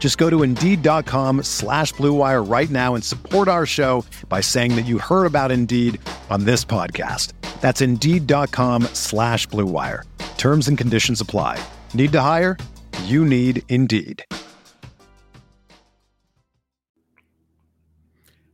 Just go to Indeed.com/Blue Wire right now and support our show by saying that you heard about Indeed on this podcast. That's Indeed.com/Blue Wire. Terms and conditions apply. Need to hire? You need Indeed.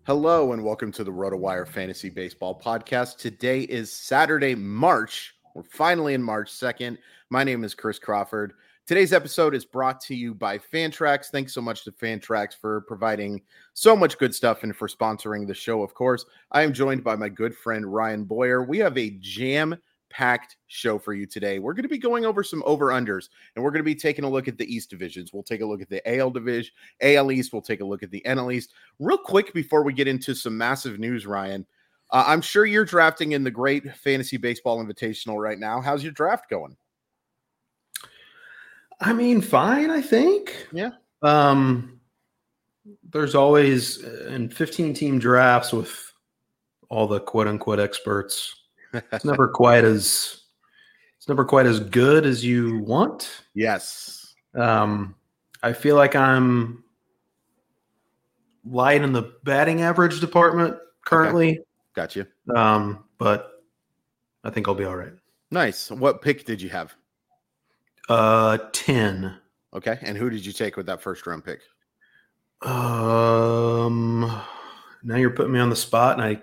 Hello and welcome to the Roto-Wire Fantasy Baseball Podcast. Today is Saturday, March. We're finally in March 2nd. My name is Chris Crawford. Today's episode is brought to you by Fantrax. Thanks so much to Fantrax for providing so much good stuff and for sponsoring the show, of course. I am joined by my good friend Ryan Boyer. We have a jam-packed show for you today. We're going to be going over some over-unders, and we're going to be taking a look at the East divisions. We'll take a look at the AL division, AL East. We'll take a look at the NL East. Real quick before we get into some massive news, Ryan, I'm sure you're drafting in the Great Fantasy Baseball Invitational right now. How's your draft going? I mean, fine, I think. Yeah. There's always in 15-team drafts with all the quote-unquote experts. It's never quite as good as you want. Yes. I feel like I'm light in the batting average department currently. Okay. Gotcha. But I think I'll be all right. Nice. What pick did you have? 10. Okay. And who did you take with that first round pick? Now you're putting me on the spot, and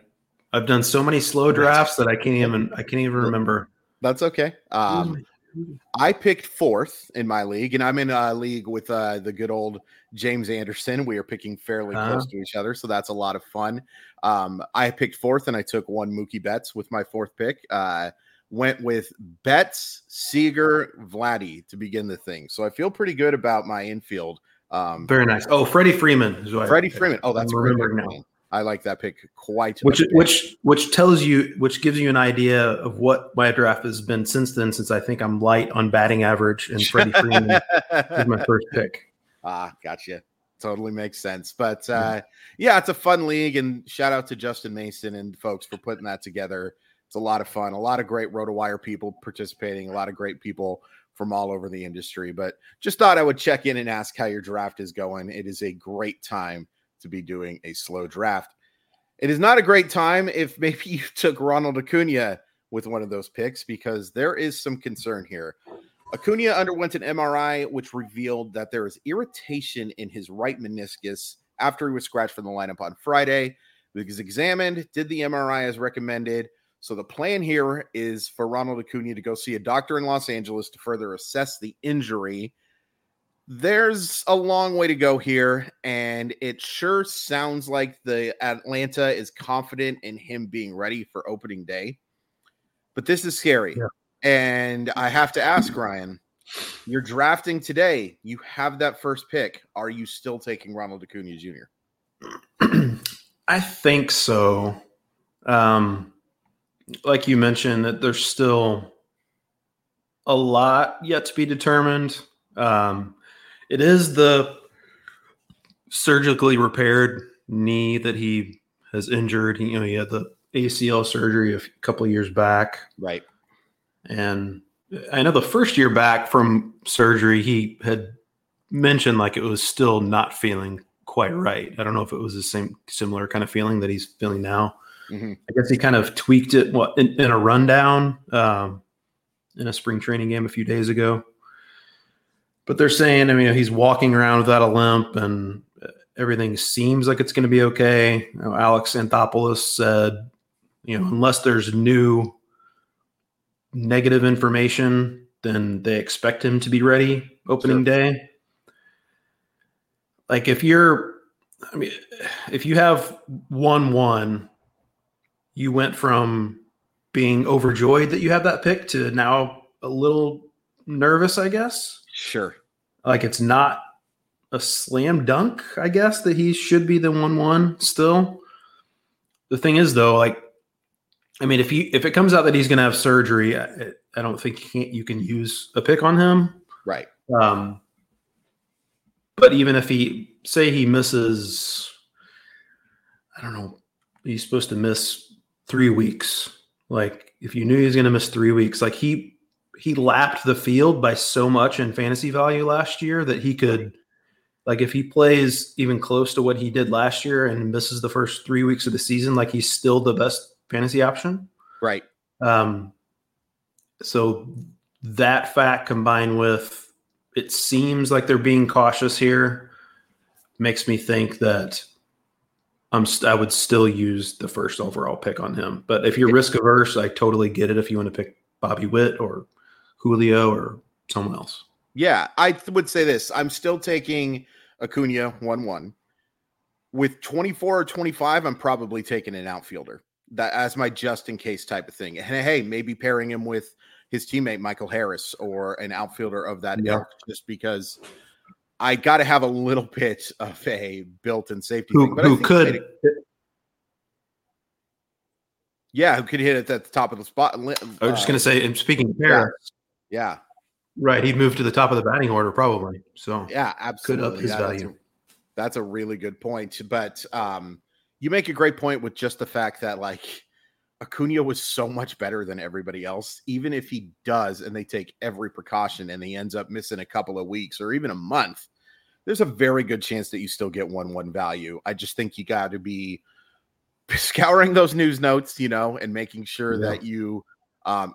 I've done so many slow drafts that I can't even remember. That's okay. I picked 4th in my league, and I'm in a league with the good old James Anderson. We are picking fairly close to each other, so that's a lot of fun. I picked 4th, and I took one Mookie Betts with my 4th pick. Went with Betts, Seager, Vladdy to begin the thing. So I feel pretty good about my infield. Very nice. Oh, Freddie Freeman is what Freddie Freeman. Oh, that's remembered now. I like that pick quite. Which gives you an idea of what my draft has been since then. Since I think I'm light on batting average, and Freddie Freeman is my first pick. Ah, gotcha. Totally makes sense. But yeah, it's a fun league, and shout out to Justin Mason and folks for putting that together. It's a lot of fun, a lot of great Roto-Wire people participating, a lot of great people from all over the industry. But just thought I would check in and ask how your draft is going. It is a great time to be doing a slow draft. It is not a great time if maybe you took Ronald Acuña with one of those picks, because there is some concern here. Acuña underwent an MRI, which revealed that there is irritation in his right meniscus after he was scratched from the lineup on Friday. He was examined, did the MRI as recommended. So the plan here is for Ronald Acuña to go see a doctor in Los Angeles to further assess the injury. There's a long way to go here, and it sure sounds like the Atlanta is confident in him being ready for opening day. But this is scary. Yeah. And I have to ask, Ryan, you're drafting today. You have that first pick. Are you still taking Ronald Acuña Jr.? I think so. Like you mentioned, that there's still a lot yet to be determined. It is the surgically repaired knee that he has injured. He had the ACL surgery a couple of years back. Right. And I know the first year back from surgery, he had mentioned like it was still not feeling quite right. I don't know if it was the same similar kind of feeling that he's feeling now. Mm-hmm. I guess he kind of tweaked it in a rundown in a spring training game a few days ago. But they're saying, he's walking around without a limp, and everything seems like it's going to be okay. Alex Anthopoulos said, unless there's new negative information than they expect him to be ready opening day. Like if you have 1-1, you went from being overjoyed that you have that pick to now a little nervous, I guess. Sure. Like it's not a slam dunk, I guess, that he should be the 1-1 still. The thing is, though, like, I mean, if it comes out that he's going to have surgery, I don't think you can use a pick on him. Right. But even if he misses, I don't know, he's supposed to miss 3 weeks. Like if you knew he was going to miss 3 weeks, like he lapped the field by so much in fantasy value last year that he could, like if he plays even close to what he did last year and misses the first 3 weeks of the season, like he's still the best fantasy option. Right. So that fact combined with it seems like they're being cautious here makes me think that I would still use the first overall pick on him. But if you're risk averse, I totally get it if you want to pick Bobby Witt or Julio or someone else. Yeah, I would say this. I'm still taking Acuña 1-1. With 24 or 25, I'm probably taking an outfielder. That as my just in case type of thing. And hey, maybe pairing him with his teammate Michael Harris or an outfielder of that ilk, just because I got to have a little bit of a built-in safety thing. But who could hit it at the top of the spot. I was just going to say, and speaking of Harris. Yeah. Right, he'd move to the top of the batting order probably. So yeah, absolutely. Could up his value. That's a really good point. But you make a great point with just the fact that like Acuña was so much better than everybody else, even if he does and they take every precaution and he ends up missing a couple of weeks or even a month, there's a very good chance that you still get 1-1 value. I just think you got to be scouring those news notes, you know, and making sure that you,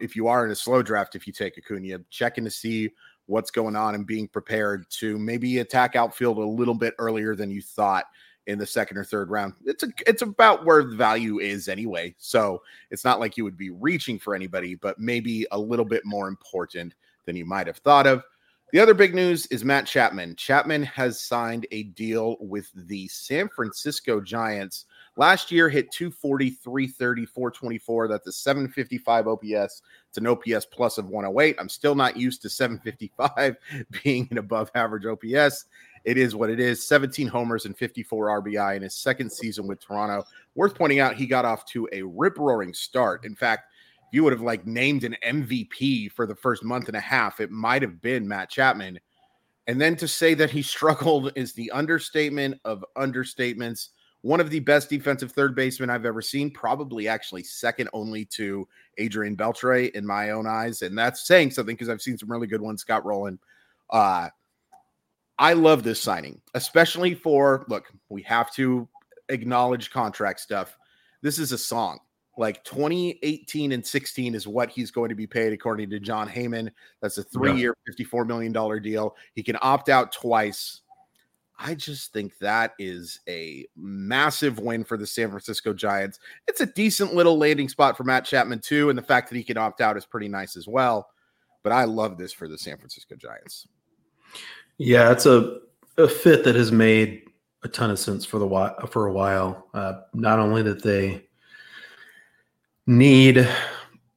if you are in a slow draft, if you take Acuña, checking to see what's going on and being prepared to maybe attack outfield a little bit earlier than you thought in the second or third round. It's about where the value is anyway. So it's not like you would be reaching for anybody, but maybe a little bit more important than you might have thought of. The other big news is Matt Chapman. Chapman has signed a deal with the San Francisco Giants. Last year hit 240, 330, 424. That's a 755 OPS. It's an OPS plus of 108. I'm still not used to 755 being an above average OPS. It is what it is. 17 homers and 54 RBI in his second season with Toronto. Worth pointing out, he got off to a rip-roaring start. In fact, you would have like named an MVP for the first month and a half. It might have been Matt Chapman. And then to say that he struggled is the understatement of understatements. One of the best defensive third basemen I've ever seen, probably actually second only to Adrian Beltre in my own eyes. And that's saying something because I've seen some really good ones. Scott Rowland, I love this signing, especially for, look, we have to acknowledge contract stuff. This is a song. Like 2018 and 16 is what he's going to be paid, according to John Heyman. That's a 3-year, $54 million deal. He can opt out twice. I just think that is a massive win for the San Francisco Giants. It's a decent little landing spot for Matt Chapman, too, and the fact that he can opt out is pretty nice as well. But I love this for the San Francisco Giants. Yeah, it's a fit that has made a ton of sense for a while. Not only that they needed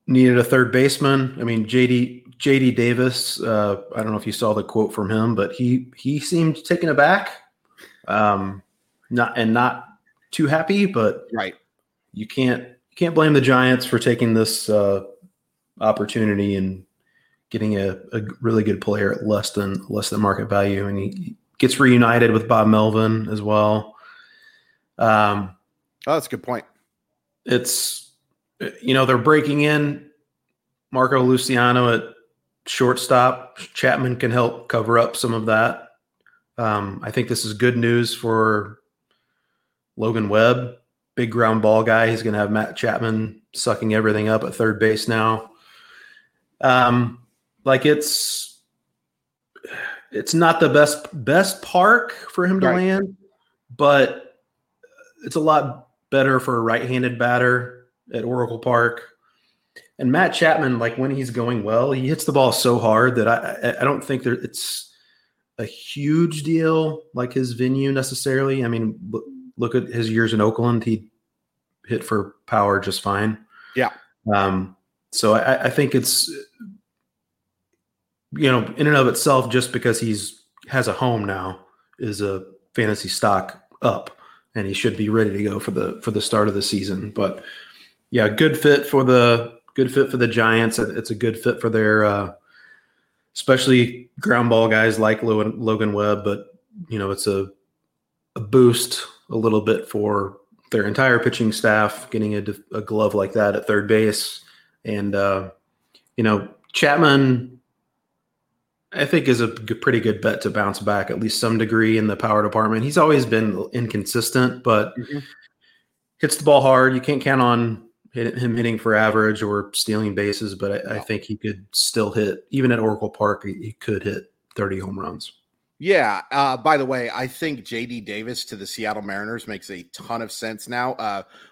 a third baseman. I mean, JD Davis, I don't know if you saw the quote from him, but he seemed taken aback, not too happy. But right, you can't blame the Giants for taking this opportunity and getting a really good player at less than market value, and he gets reunited with Bob Melvin as well. Oh, that's a good point. It's, you know, they're breaking in Marco Luciano at shortstop. Chapman can help cover up some of that. I think this is good news for Logan Webb, big ground ball guy. He's going to have Matt Chapman sucking everything up at third base now. Like it's not the best park for him to land, but it's a lot better for a right-handed batter at Oracle Park. And Matt Chapman, like when he's going well, he hits the ball so hard that I don't think it's a huge deal, like his venue necessarily. I mean, look at his years in Oakland. He hit for power just fine. Yeah. So I think it's, you know, in and of itself, just because has a home now is a fantasy stock up, and he should be ready to go for the start of the season. But yeah, good fit for the Giants. It's a good fit for their especially ground ball guys like Logan Webb. But you know, it's a boost a little bit for their entire pitching staff, getting a glove like that at third base. And, you know, Chapman, I think, is a pretty good bet to bounce back at least some degree in the power department. He's always been inconsistent, but hits the ball hard. You can't count on him hitting for average or stealing bases, but I think he could still hit. Even at Oracle Park, he could hit 30 home runs. Yeah. By the way, I think JD Davis to the Seattle Mariners makes a ton of sense now.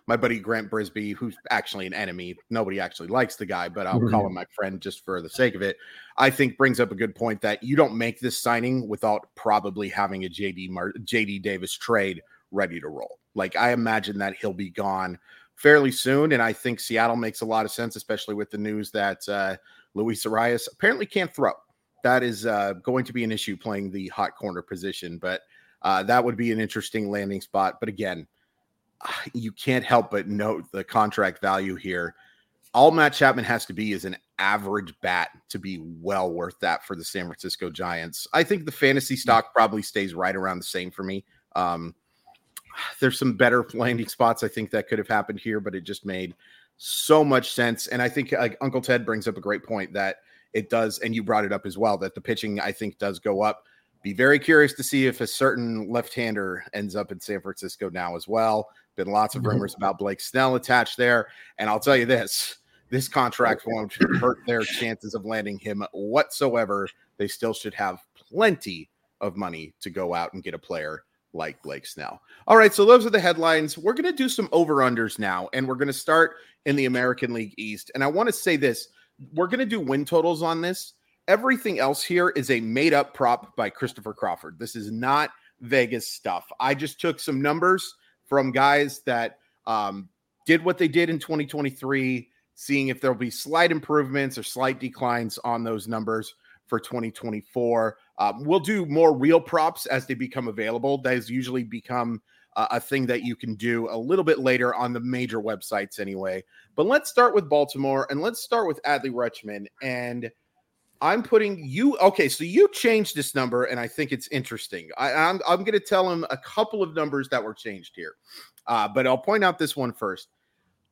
My buddy Grant Brisby, who's actually an enemy, nobody actually likes the guy, but I'll call him my friend just for the sake of it, I think brings up a good point that you don't make this signing without probably having a JD Davis trade ready to roll. Like, I imagine that he'll be gone fairly soon, and I think Seattle makes a lot of sense, especially with the news that Luis Arias apparently can't throw. That is going to be an issue playing the hot corner position, but that would be an interesting landing spot. But again, you can't help but note the contract value here. All Matt Chapman has to be is an average bat to be well worth that for the San Francisco Giants. I think the fantasy stock probably stays right around the same for me. There's some better landing spots I think that could have happened here, but it just made so much sense. And I think Uncle Ted brings up a great point that it does, and you brought it up as well, that the pitching, I think, does go up. Be very curious to see if a certain left-hander ends up in San Francisco now as well. Been lots of rumors about Blake Snell attached there. And I'll tell you this contract won't hurt their chances of landing him whatsoever. They still should have plenty of money to go out and get a player like Blake Snell. All right, so those are the headlines. We're going to do some over-unders now, and we're going to start in the American League East. And I want to say this. We're going to do win totals on this. Everything else here is a made-up prop by Christopher Crawford. This is not Vegas stuff. I just took some numbers from guys that did what they did in 2023, seeing if there'll be slight improvements or slight declines on those numbers for 2024. We'll do more real props as they become available. That has usually become a thing that you can do a little bit later on the major websites anyway. But let's start with Baltimore, and let's start with Adley Rutchman. And I'm putting you – okay, so you changed this number, and I think it's interesting. I'm going to tell him a couple of numbers that were changed here. But I'll point out this one first.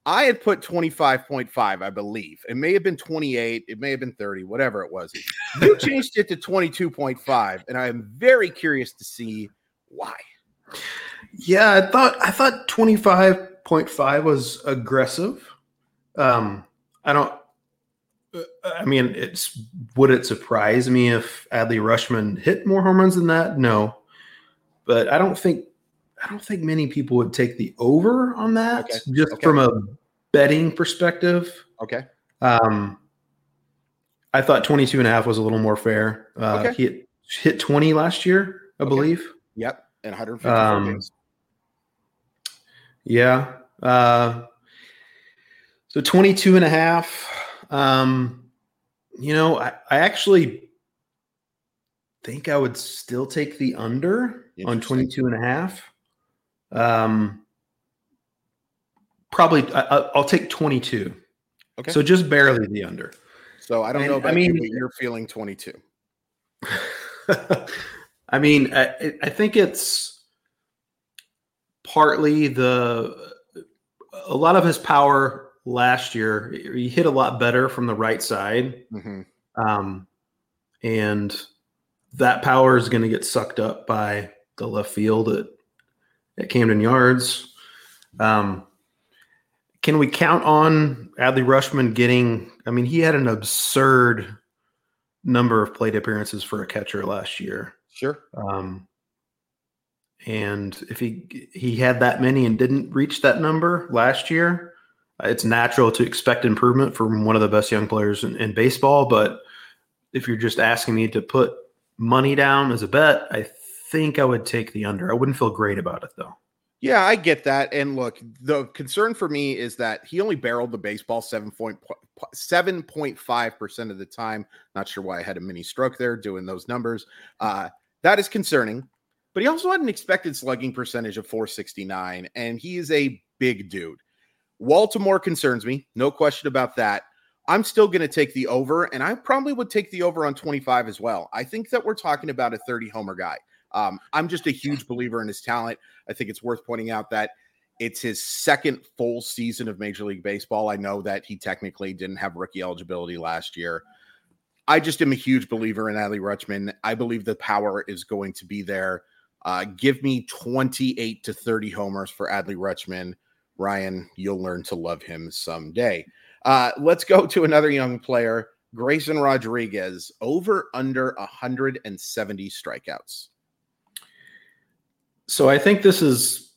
I had put 25.5, I believe. It may have been 28. It may have been 30, whatever it was. You changed it to 22.5, and I am very curious to see why. Yeah, I thought 25.5 was aggressive. Would it surprise me if Adley Rutchman hit more home runs than that? No. But I don't think many people would take the over on that, from a betting perspective. Okay. I thought 22.5 was a little more fair. He hit 20 last year, I believe. Yep. And 154 games. Yeah. So 22.5. I actually think I would still take the under on 22.5. Probably I'll take 22. Okay. So just barely the under. So I don't know about you, but you're feeling 22. I mean, I think it's partly a lot of his power last year. He hit a lot better from the right side. And that power is going to get sucked up by the left field at Camden Yards. Can we count on Adley Rutchman he had an absurd number of plate appearances for a catcher last year. Sure. And if he had that many and didn't reach that number last year, It's natural to expect improvement from one of the best young players in baseball, but if you're just asking me to put money down as a bet, I think I would take the under. I wouldn't feel great about it, though. Yeah, I get that. And look, the concern for me is that he only barreled the baseball 7.5% of the time. Not sure why I had a mini stroke there doing those numbers. That is concerning. But he also had an expected slugging percentage of .469, and he is a big dude. Baltimore concerns me. No question about that. I'm still going to take the over, and I probably would take the over on 25 as well. I think that we're talking about a 30-homer guy. I'm just a huge believer in his talent. I think it's worth pointing out that it's his second full season of Major League Baseball. I know that he technically didn't have rookie eligibility last year. I just am a huge believer in Adley Rutchman. I believe the power is going to be there. Give me 28 to 30 homers for Adley Rutchman. Ryan, you'll learn to love him someday. Let's go to another young player, Grayson Rodriguez, over under 170 strikeouts. So I think this is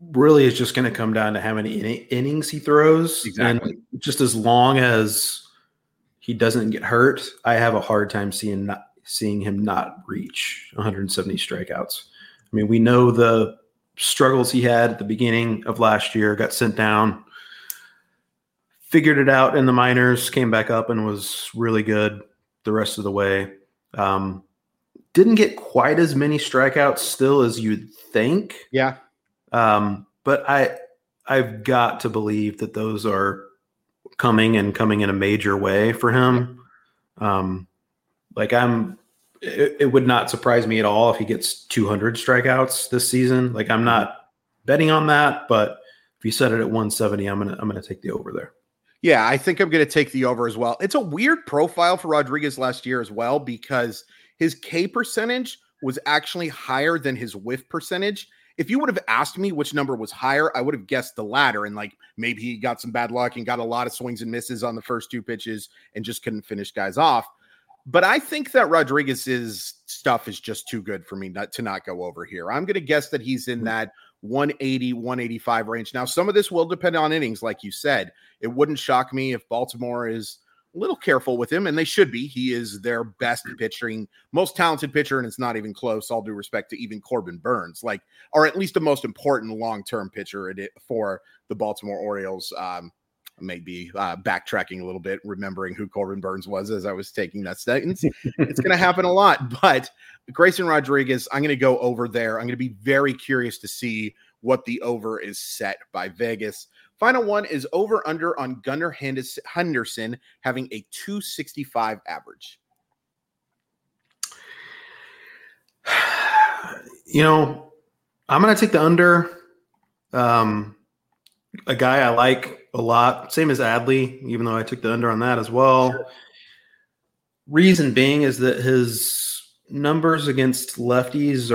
really is just going to come down to how many innings he throws. Exactly. And just as long as he doesn't get hurt, I have a hard time seeing him not reach 170 strikeouts. I mean, we know the struggles he had at the beginning of last year, got sent down, figured it out in the minors, came back up and was really good the rest of the way. Didn't get quite as many strikeouts still as you'd think. Yeah. But I've got to believe that those are coming in a major way for him. It would not surprise me at all if he gets 200 strikeouts this season. Like, I'm not betting on that, but if you set it at 170, I'm going to take the over there. Yeah, I think I'm going to take the over as well. It's a weird profile for Rodriguez last year as well, because his K percentage was actually higher than his whiff percentage. If you would have asked me which number was higher, I would have guessed the latter. And like, maybe he got some bad luck and got a lot of swings and misses on the first two pitches and just couldn't finish guys off. But I think that Rodriguez's stuff is just too good for me not to go over here. I'm going to guess that he's in that 180, 185 range. Now, some of this will depend on innings, like you said. It wouldn't shock me if Baltimore is a little careful with him, and they should be. He is their best pitching, most talented pitcher, and it's not even close. All due respect to even Corbin Burnes, or at least the most important long-term pitcher for the Baltimore Orioles. Maybe backtracking a little bit, remembering who Corbin Burnes was as I was taking that sentence. It's going to happen a lot, but Grayson Rodriguez, I'm going to go over there. I'm going to be very curious to see what the over is set by Vegas. Final one is over-under on Gunnar Henderson having a 265 average. I'm going to take the under. A guy I like a lot, same as Adley, even though I took the under on that as well. Sure. Reason being is that his numbers against lefties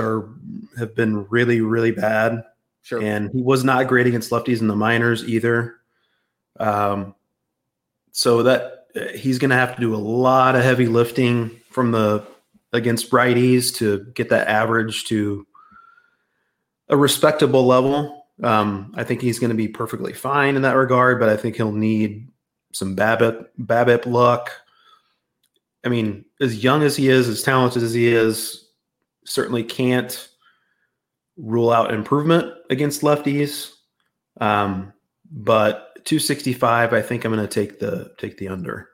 have been really, really bad. Sure. And he was not great against lefties in the minors either. So that he's going to have to do a lot of heavy lifting against righties to get that average to a respectable level. I think he's going to be perfectly fine in that regard, but I think he'll need some BABIP luck. I mean, as young as he is, as talented as he is, certainly can't rule out improvement against lefties. But 265, I think I'm going to take the under.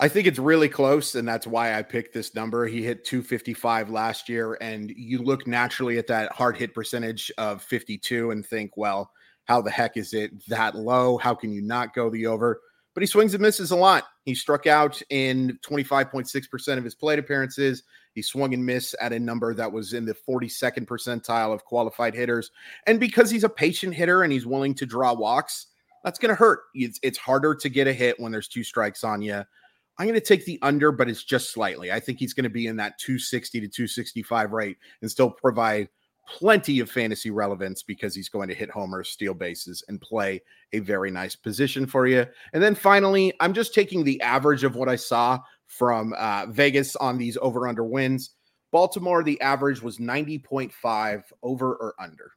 I think it's really close, and that's why I picked this number. He hit 255 last year, and you look naturally at that hard hit percentage of 52 and think, well, how the heck is it that low? How can you not go the over? But he swings and misses a lot. He struck out in 25.6% of his plate appearances. He swung and missed at a number that was in the 42nd percentile of qualified hitters. And because he's a patient hitter and he's willing to draw walks, that's going to hurt. It's harder to get a hit when there's two strikes on you. I'm going to take the under, but it's just slightly. I think he's going to be in that 260 to 265 rate and still provide plenty of fantasy relevance because he's going to hit homers, steal bases, and play a very nice position for you. And then finally, I'm just taking the average of what I saw from Vegas on these over-under wins. Baltimore, the average was 90.5, over or under.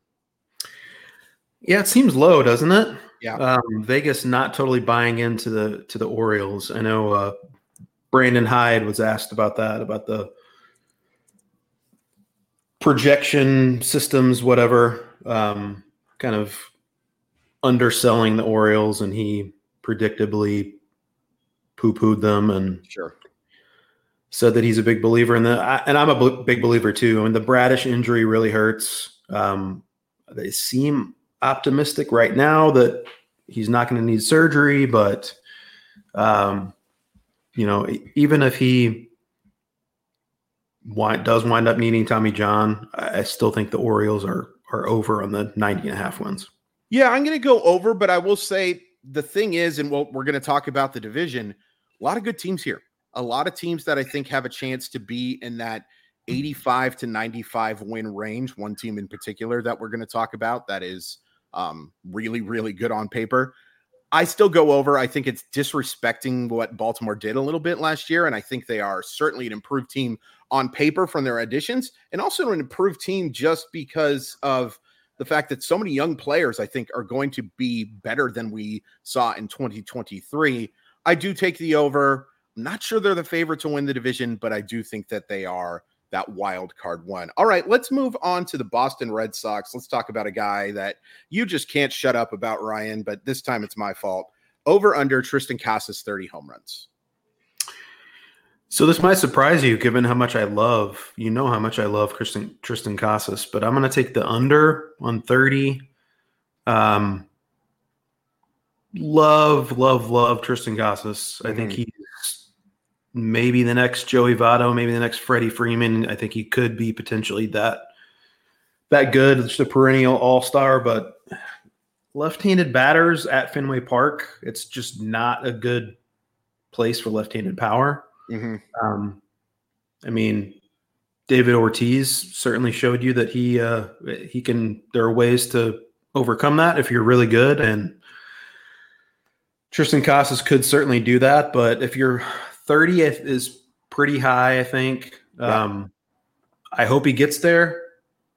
Yeah, it seems low, doesn't it? Yeah. Vegas not totally buying into the Orioles. I know Brandon Hyde was asked about that, about the projection systems, whatever, kind of underselling the Orioles, and he predictably poo-pooed them and said that he's a big believer in that. And I'm a big believer too. I mean, the Bradish injury really hurts. They seem optimistic right now that he's not going to need surgery, but you know, even if he does wind up needing Tommy John, I still think the Orioles are over on the 90.5 wins. Yeah, I'm going to go over, but I will say the thing is, and we're going to talk about the division, a lot of good teams here. A lot of teams that I think have a chance to be in that 85 to 95 win range. One team in particular that we're going to talk about that is really, really good on paper. I still go over. I think it's disrespecting what Baltimore did a little bit last year, and I think they are certainly an improved team on paper from their additions, and also an improved team just because of the fact that so many young players, I think, are going to be better than we saw in 2023. I do take the over. I'm not sure they're the favorite to win the division, but I do think that they are that wild card one. All right, let's move on to the Boston Red Sox. Let's talk about a guy that you just can't shut up about, Ryan, but this time it's my fault. Over under Tristan Casas, 30 home runs. So this might surprise you, given how much I love, you know how much I love Tristan Casas, but I'm going to take the under on 30. Love Tristan Casas. I think he's maybe the next Joey Votto, maybe the next Freddie Freeman. I think he could be potentially that good. It's the perennial all-star, but left-handed batters at Fenway Park, it's just not a good place for left-handed power. I mean, David Ortiz certainly showed you that he can. There are ways to overcome that if you're really good, and Tristan Casas could certainly do that. But if you're 30th is pretty high, I think. Yeah. I hope he gets there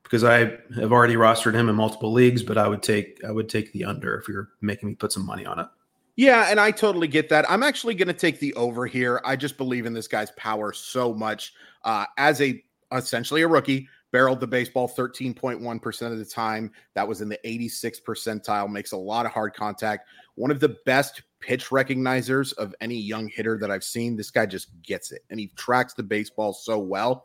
because I have already rostered him in multiple leagues. But I would take the under if you're making me put some money on it. Yeah, and I totally get that. I'm actually going to take the over here. I just believe in this guy's power so much. As essentially a rookie, barreled the baseball 13.1% of the time. That was in the 86th percentile. Makes a lot of hard contact. One of the best pitch recognizers of any young hitter that I've seen. This guy just gets it, and he tracks the baseball so well.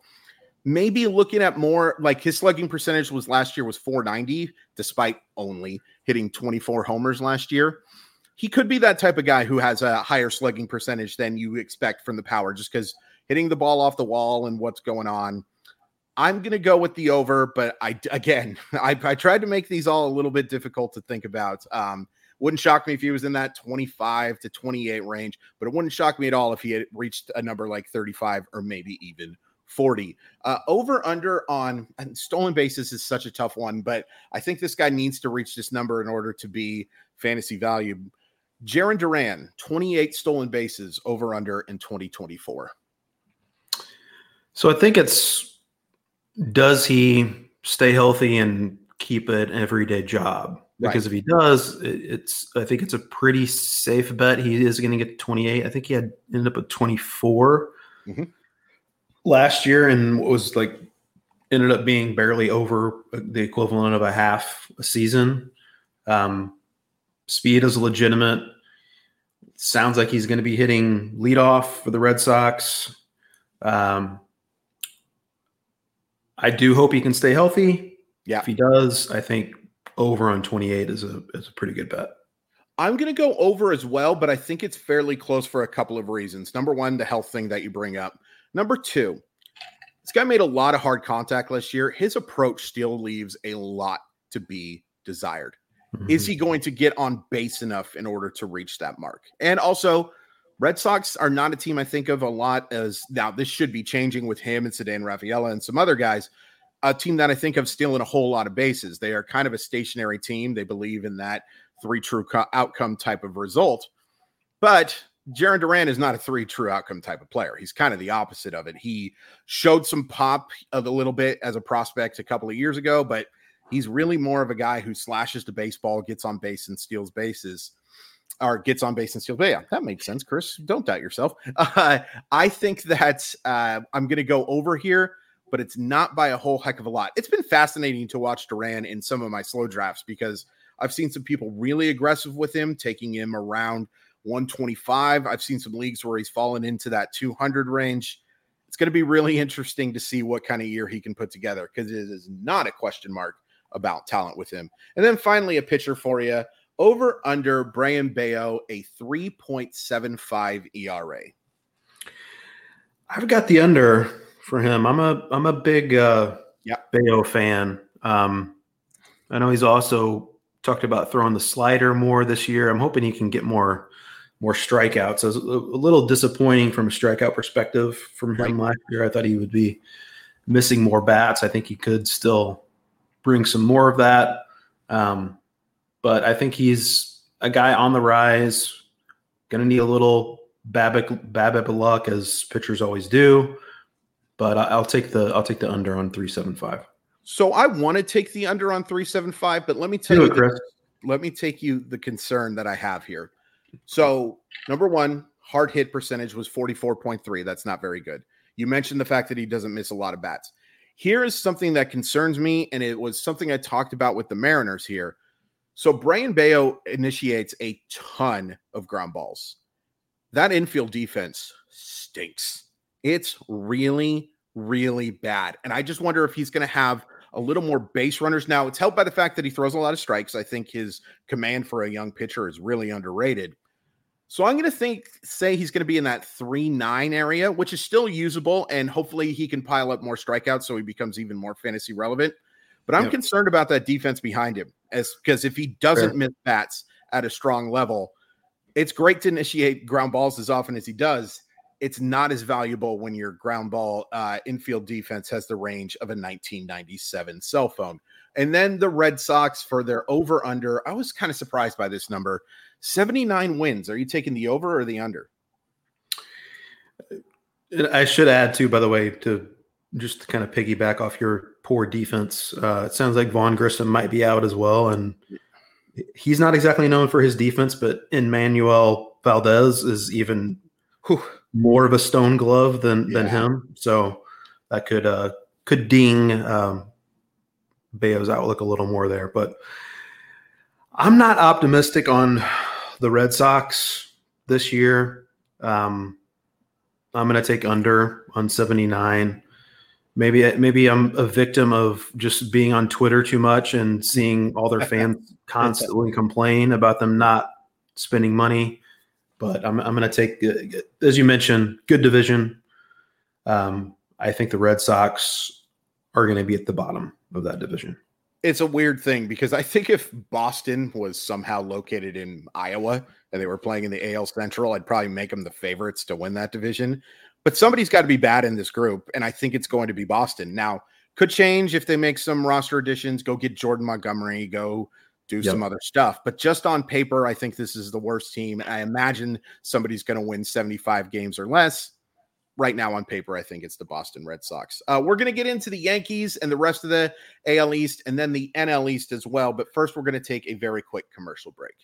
Maybe looking at more like his slugging percentage was last year was .490, despite only hitting 24 homers last year. He could be that type of guy who has a higher slugging percentage than you expect from the power, just because hitting the ball off the wall and what's going on. I'm going to go with the over, but I tried to make these all a little bit difficult to think about. Wouldn't shock me if he was in that 25 to 28 range, but it wouldn't shock me at all if he had reached a number like 35 or maybe even 40. Over under on stolen bases is such a tough one, but I think this guy needs to reach this number in order to be fantasy value. Jarren Duran, 28 stolen bases, over under in 2024. So I think it's, does he stay healthy and keep an everyday job? Because if he does, I think it's a pretty safe bet. He is going to get 28. I think he ended up with 24 last year, and ended up being barely over the equivalent of a half a season. Speed is legitimate. Sounds like he's going to be hitting leadoff for the Red Sox. I do hope he can stay healthy. Yeah. If he does, I think over on 28 is a pretty good bet. I'm going to go over as well, but I think it's fairly close for a couple of reasons. Number one, the health thing that you bring up. Number two, this guy made a lot of hard contact last year. His approach still leaves a lot to be desired. Is he going to get on base enough in order to reach that mark? And also, Red Sox are not a team I think of a lot as now. This should be changing with him and Sedan Rafaela and some other guys. A team that I think of stealing a whole lot of bases. They are kind of a stationary team. They believe in that three true outcome type of result. But Jarren Duran is not a three true outcome type of player. He's kind of the opposite of it. He showed some pop a little bit as a prospect a couple of years ago, but He's really more of a guy who slashes the baseball, gets on base and steals bases, or gets on base and steals. But yeah, that makes sense, Chris. Don't doubt yourself. I think that I'm going to go over here, but it's not by a whole heck of a lot. It's been fascinating to watch Duran in some of my slow drafts because I've seen some people really aggressive with him, taking him around 125. I've seen some leagues where he's fallen into that 200 range. It's going to be really interesting to see what kind of year he can put together because it is not a question mark about talent with him. And then finally, a pitcher for you. Over under Brayan Bello, a 3.75 ERA. I've got the under for him. I'm a big Bello fan. I know he's also talked about throwing the slider more this year. I'm hoping he can get more strikeouts. It was a little disappointing from a strikeout perspective from him last year. I thought he would be missing more bats. I think he could still bring some more of that. But I think he's a guy on the rise, going to need a little BABIP luck as pitchers always do. But I'll take the under on 3.75. So I want to take the under on 3.75, but let me take you the concern that I have here. So number one, hard hit percentage was 44.3. That's not very good. You mentioned the fact that he doesn't miss a lot of bats. Here is something that concerns me, and it was something I talked about with the Mariners here. So Brayan Bello initiates a ton of ground balls. That infield defense stinks. It's really, really bad. And I just wonder if he's going to have a little more base runners. Now, it's helped by the fact that he throws a lot of strikes. I think his command for a young pitcher is really underrated. So I'm going to say he's going to be in that 3.9 area, which is still usable. And hopefully he can pile up more strikeouts so he becomes even more fantasy relevant. But I'm concerned about that defense behind him, because if he doesn't miss bats at a strong level, it's great to initiate ground balls as often as he does. It's not as valuable when your ground ball infield defense has the range of a 1997 cell phone. And then the Red Sox for their over-under. I was kind of surprised by this number. 79 wins. Are you taking the over or the under? I should add, too, by the way, to just to kind of piggyback off your poor defense. It sounds like Vaughn Grissom might be out as well. And he's not exactly known for his defense, but Emmanuel Valdez is even more of a Stone Glove than him. So that could ding Bayo's outlook a little more there. But I'm not optimistic on the Red Sox this year. I'm going to take under on 79. Maybe I'm a victim of just being on Twitter too much and seeing all their fans constantly complain about them not spending money. But I'm going to take, as you mentioned, good division. I think the Red Sox are going to be at the bottom of that division. It's a weird thing because I think if Boston was somehow located in Iowa and they were playing in the AL Central, I'd probably make them the favorites to win that division. But somebody's got to be bad in this group, and I think it's going to be Boston. Now, could change if they make some roster additions, go get Jordan Montgomery, go do some other stuff. But just on paper, I think this is the worst team. I imagine somebody's going to win 75 games or less. Right now on paper, I think it's the Boston Red Sox. We're going to get into the Yankees and the rest of the AL East and then the NL East as well. But first, we're going to take a very quick commercial break.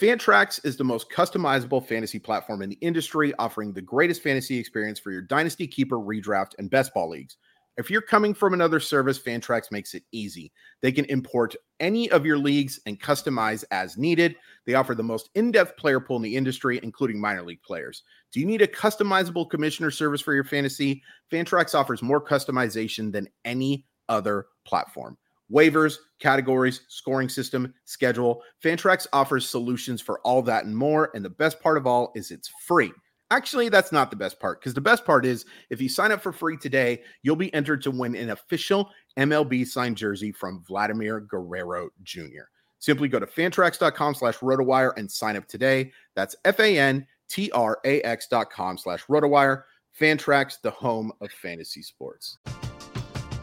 Fantrax is the most customizable fantasy platform in the industry, offering the greatest fantasy experience for your dynasty, keeper, redraft, and best ball leagues. If you're coming from another service, Fantrax makes it easy. They can import any of your leagues and customize as needed. They offer the most in-depth player pool in the industry, including minor league players. Do you need a customizable commissioner service for your fantasy? Fantrax offers more customization than any other platform. Waivers, categories, scoring system, schedule. Fantrax offers solutions for all that and more. And the best part of all is it's free. Actually, that's not the best part, because the best part is if you sign up for free today, you'll be entered to win an official MLB signed jersey from Vladimir Guerrero Jr. Simply go to fantrax.com/RotoWire and sign up today. That's FANTRAX.com/RotoWire. Fantrax, the home of fantasy sports.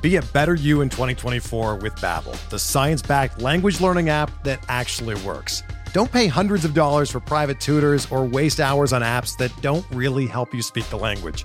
Be a better you in 2024 with Babbel, the science-backed language learning app that actually works. Don't pay hundreds of dollars for private tutors or waste hours on apps that don't really help you speak the language.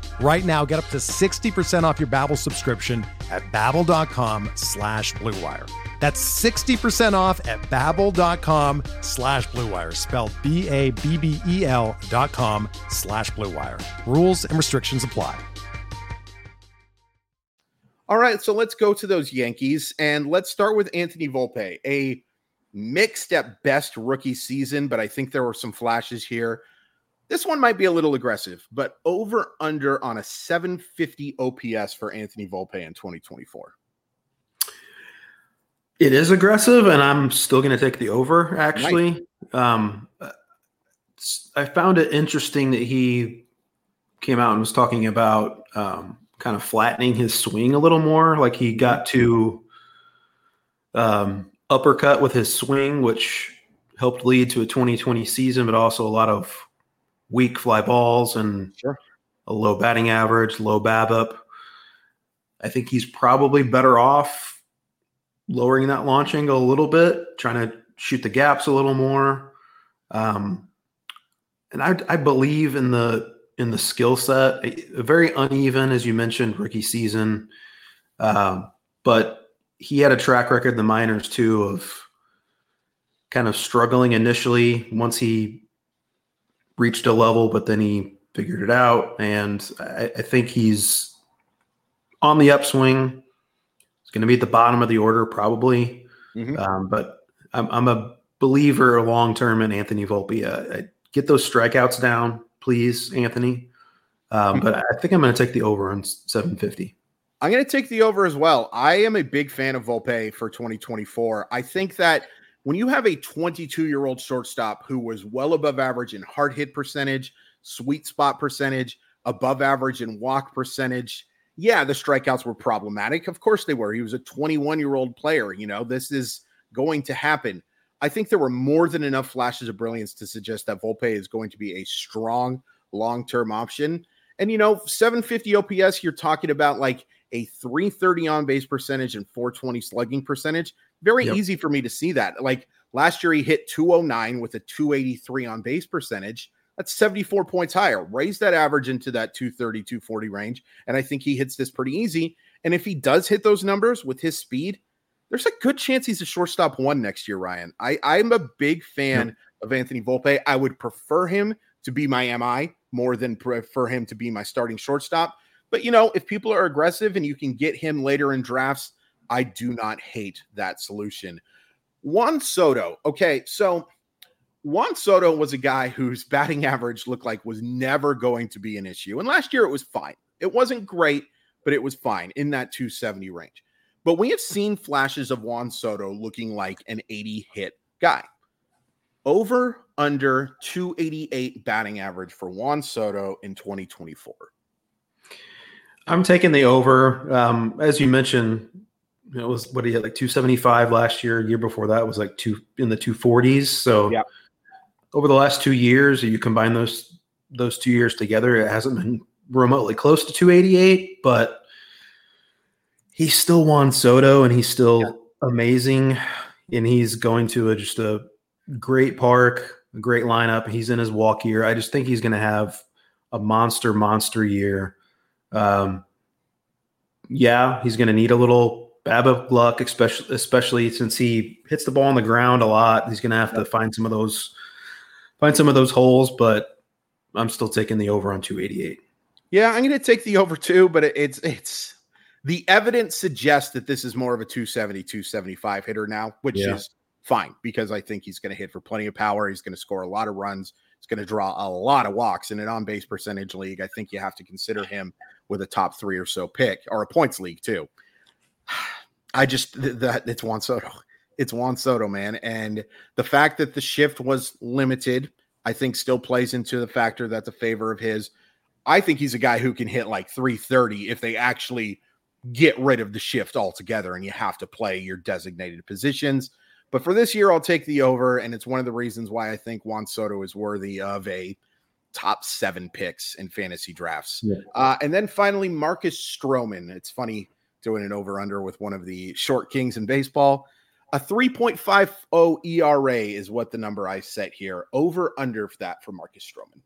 Right now, get up to 60% off your Babbel subscription at Babbel.com/Blue Wire. That's 60% off at Babbel.com/Blue Wire. Spelled BABBEL.com/Blue Wire. Rules and restrictions apply. All right, so let's go to those Yankees, and let's start with Anthony Volpe. A mixed at best rookie season, but I think there were some flashes here. This one might be a little aggressive, but over under on a 750 OPS for Anthony Volpe in 2024. It is aggressive, and I'm still going to take the over, actually. Nice. I found it interesting that he came out and was talking about kind of flattening his swing a little more. Like he got to uppercut with his swing, which helped lead to a 2020 season, but also a lot of weak fly balls and a low batting average, low BABIP. I think he's probably better off lowering that launch angle a little bit, trying to shoot the gaps a little more. And I believe in the skill set. A very uneven, as you mentioned, rookie season. But he had a track record in the minors too of kind of struggling initially once he reached a level, but then he figured it out. And I think he's on the upswing. He's going to be at the bottom of the order probably. Mm-hmm. But I'm a believer long-term in Anthony Volpe. Get those strikeouts down, please, Anthony. But I think I'm going to take the over on 750. I'm going to take the over as well. I am a big fan of Volpe for 2024. I think that when you have a 22-year-old shortstop who was well above average in hard hit percentage, sweet spot percentage, above average in walk percentage, yeah, the strikeouts were problematic. Of course they were. He was a 21-year-old player. You know, this is going to happen. I think there were more than enough flashes of brilliance to suggest that Volpe is going to be a strong long-term option. And, you know, 750 OPS, you're talking about like a 330 on-base percentage and 420 slugging percentage. Very easy for me to see that. Like last year, he hit 209 with a 283 on base percentage. That's 74 points higher. Raise that average into that 230, 240 range. And I think he hits this pretty easy. And if he does hit those numbers with his speed, there's a good chance he's a shortstop one next year, Ryan. I'm a big fan of Anthony Volpe. I would prefer him to be my MI more than prefer him to be my starting shortstop. But, you know, if people are aggressive and you can get him later in drafts, I do not hate that solution. Juan Soto. Okay, so Juan Soto was a guy whose batting average looked like was never going to be an issue. And last year it was fine. It wasn't great, but it was fine in that 270 range. But we have seen flashes of Juan Soto looking like an 80 hit guy. Over under 288 batting average for Juan Soto in 2024. I'm taking the over. As you mentioned, it was what he had, like 275 last year. Year before that was like in the 240s. So yeah. Over the last 2 years, you combine those 2 years together, it hasn't been remotely close to 288, but he's still Juan Soto, and he's still amazing. And he's going to just a great park, a great lineup. He's in his walk year. I just think he's going to have a monster year. He's going to need a little BABIP luck, especially since he hits the ball on the ground a lot. He's going to have to find some of those holes, but I'm still taking the over on 288. Yeah, I'm going to take the over too, but it's the evidence suggests that this is more of a 270, 275 hitter now, which is fine, because I think he's going to hit for plenty of power. He's going to score a lot of runs. He's going to draw a lot of walks. In an on-base percentage league, I think you have to consider him with a top three or so pick, or a points league too. It's Juan Soto. It's Juan Soto, man. And the fact that the shift was limited, I think still plays into the factor that's a favor of his. I think he's a guy who can hit like 330 if they actually get rid of the shift altogether and you have to play your designated positions. But for this year, I'll take the over, and it's one of the reasons why I think Juan Soto is worthy of a top 7 picks in fantasy drafts. Yeah. And then finally, Marcus Stroman. It's funny doing an over-under with one of the short kings in baseball. A 3.50 ERA is what the number I set here. Over-under for that for Marcus Stroman.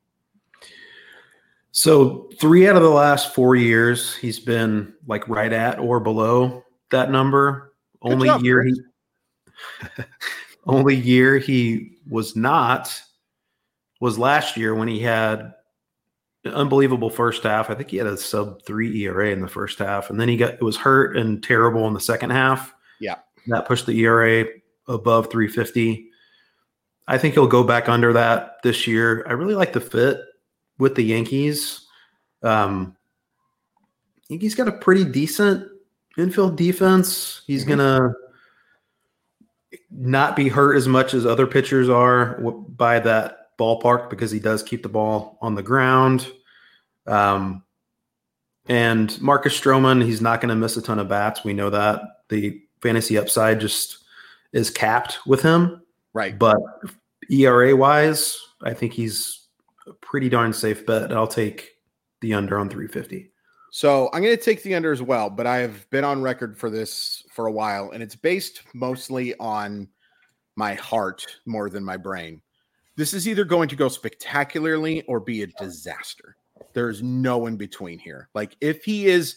So 3 out of the last 4 years, he's been like right at or below that number. Only year he was not was last year when he had an unbelievable first half. I think he had a sub-3 ERA in the first half, and then it was hurt and terrible in the second half. Yeah, that pushed the ERA above 350. I think he'll go back under that this year. I really like the fit with the Yankees. I think he's got a pretty decent infield defense. He's gonna not be hurt as much as other pitchers are by that ballpark, because he does keep the ball on the ground. And Marcus Stroman, he's not going to miss a ton of bats. We know that the fantasy upside just is capped with him. Right. But ERA wise, I think he's a pretty darn safe bet. I'll take the under on 350. So I'm going to take the under as well, but I have been on record for this for a while, and it's based mostly on my heart more than my brain. This is either going to go spectacularly or be a disaster. There's no in between here. Like, if he is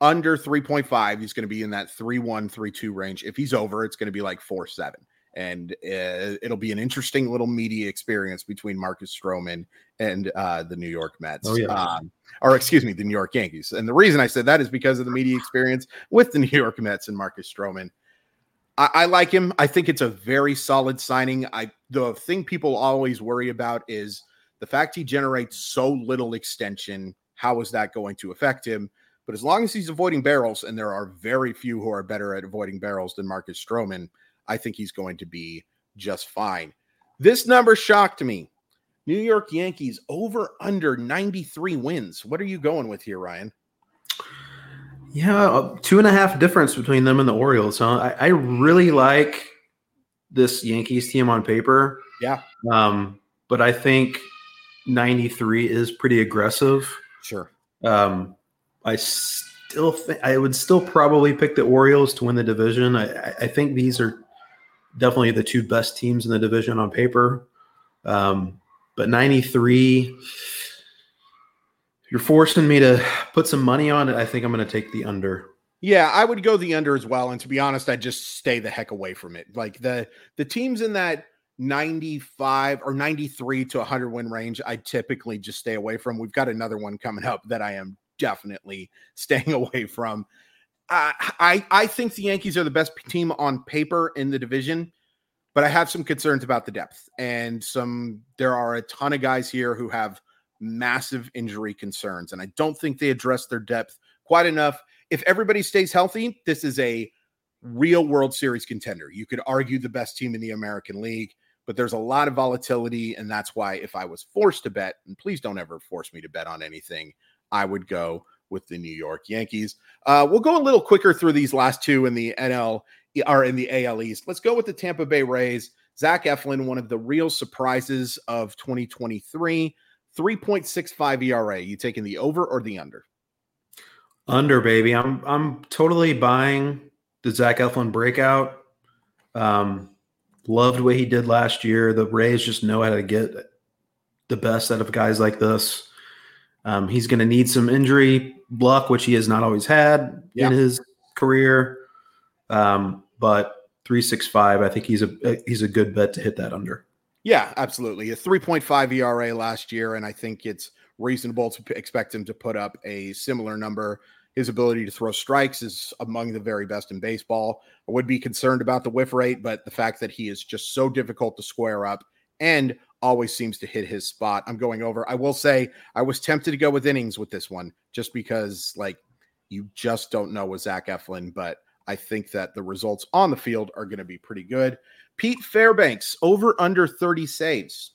under 3.5, he's going to be in that 3.1, 3.2 range. If he's over, it's going to be like 4.7. And it'll be an interesting little media experience between Marcus Stroman and the New York Mets. Oh, yeah. The New York Yankees. And the reason I said that is because of the media experience with the New York Mets and Marcus Stroman. I like him. I think it's a very solid signing. The thing people always worry about is the fact he generates so little extension. How is that going to affect him? But as long as he's avoiding barrels, and there are very few who are better at avoiding barrels than Marcus Stroman, I think he's going to be just fine. This number shocked me. New York Yankees over under 93 wins. What are you going with here, Ryan? Yeah, 2.5 difference between them and the Orioles. Huh? I really like this Yankees team on paper. Yeah. But I think 93 is pretty aggressive. Sure. I would still probably pick the Orioles to win the division. I think these are definitely the two best teams in the division on paper. But 93, you're forcing me to put some money on it. I think I'm going to take the under. Yeah, I would go the under as well. And to be honest, I just stay the heck away from it. Like the teams in that 95 or 93 to 100 win range, I typically just stay away from. We've got another one coming up that I am definitely staying away from. I think the Yankees are the best team on paper in the division, but I have some concerns about the depth, and there are a ton of guys here who have massive injury concerns, and I don't think they address their depth quite enough. If everybody stays healthy, this is a real World Series contender. You could argue the best team in the American League, but there's a lot of volatility, and that's why if I was forced to bet, and please don't ever force me to bet on anything, I would go with the New York Yankees. We'll go a little quicker through these last two in the NL or in the AL East. Let's go with the Tampa Bay Rays. Zach Eflin, one of the real surprises of 2023, 3.65 ERA. You taking the over or the under? Under, baby. I'm totally buying the Zach Eflin breakout. Loved what he did last year. The Rays just know how to get the best out of guys like this. He's going to need some injury luck, which he has not always had in his career. But 3.65, I think he's a good bet to hit that under. Yeah, absolutely. A 3.5 ERA last year, and I think it's reasonable to expect him to put up a similar number. His ability to throw strikes is among the very best in baseball. I would be concerned about the whiff rate, but the fact that he is just so difficult to square up and always seems to hit his spot. I'm going over. I will say I was tempted to go with innings with this one just because, like, you just don't know with Zach Eflin, but I think that the results on the field are going to be pretty good. Pete Fairbanks, over under 30 saves.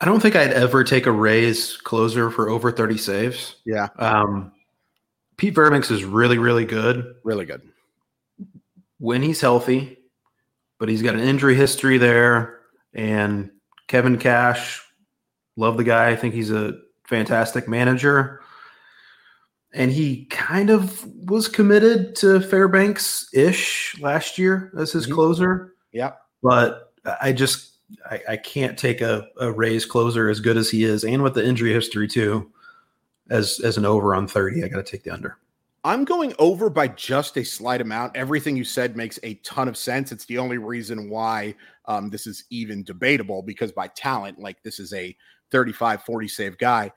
I don't think I'd ever take a Rays closer for over 30 saves. Yeah. Pete Fairbanks is really, really good. Really good. When he's healthy, but he's got an injury history there. And Kevin Cash, love the guy. I think he's a fantastic manager. And he kind of was committed to Fairbanks-ish last year as his closer. Yeah. But I can't take a Rays closer as good as he is, and with the injury history too, as an over on 30. I got to take the under. I'm going over by just a slight amount. Everything you said makes a ton of sense. It's the only reason why this is even debatable, because by talent, like, this is a 35-40 save guy.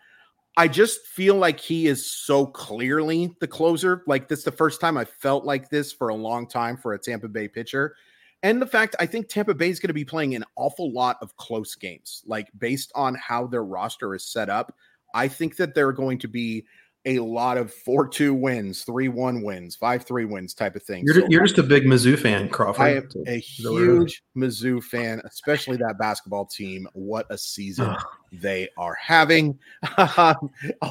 I just feel like he is so clearly the closer. Like, this is the first time I felt like this for a long time for a Tampa Bay pitcher. And the fact, I think Tampa Bay is going to be playing an awful lot of close games, like, based on how their roster is set up. I think that there are going to be a lot of 4-2 wins, 3-1 wins, 5-3 wins type of thing. You're just a big Mizzou fan, Crawford. I am a huge Mizzou fan, especially that basketball team. What a season they are having.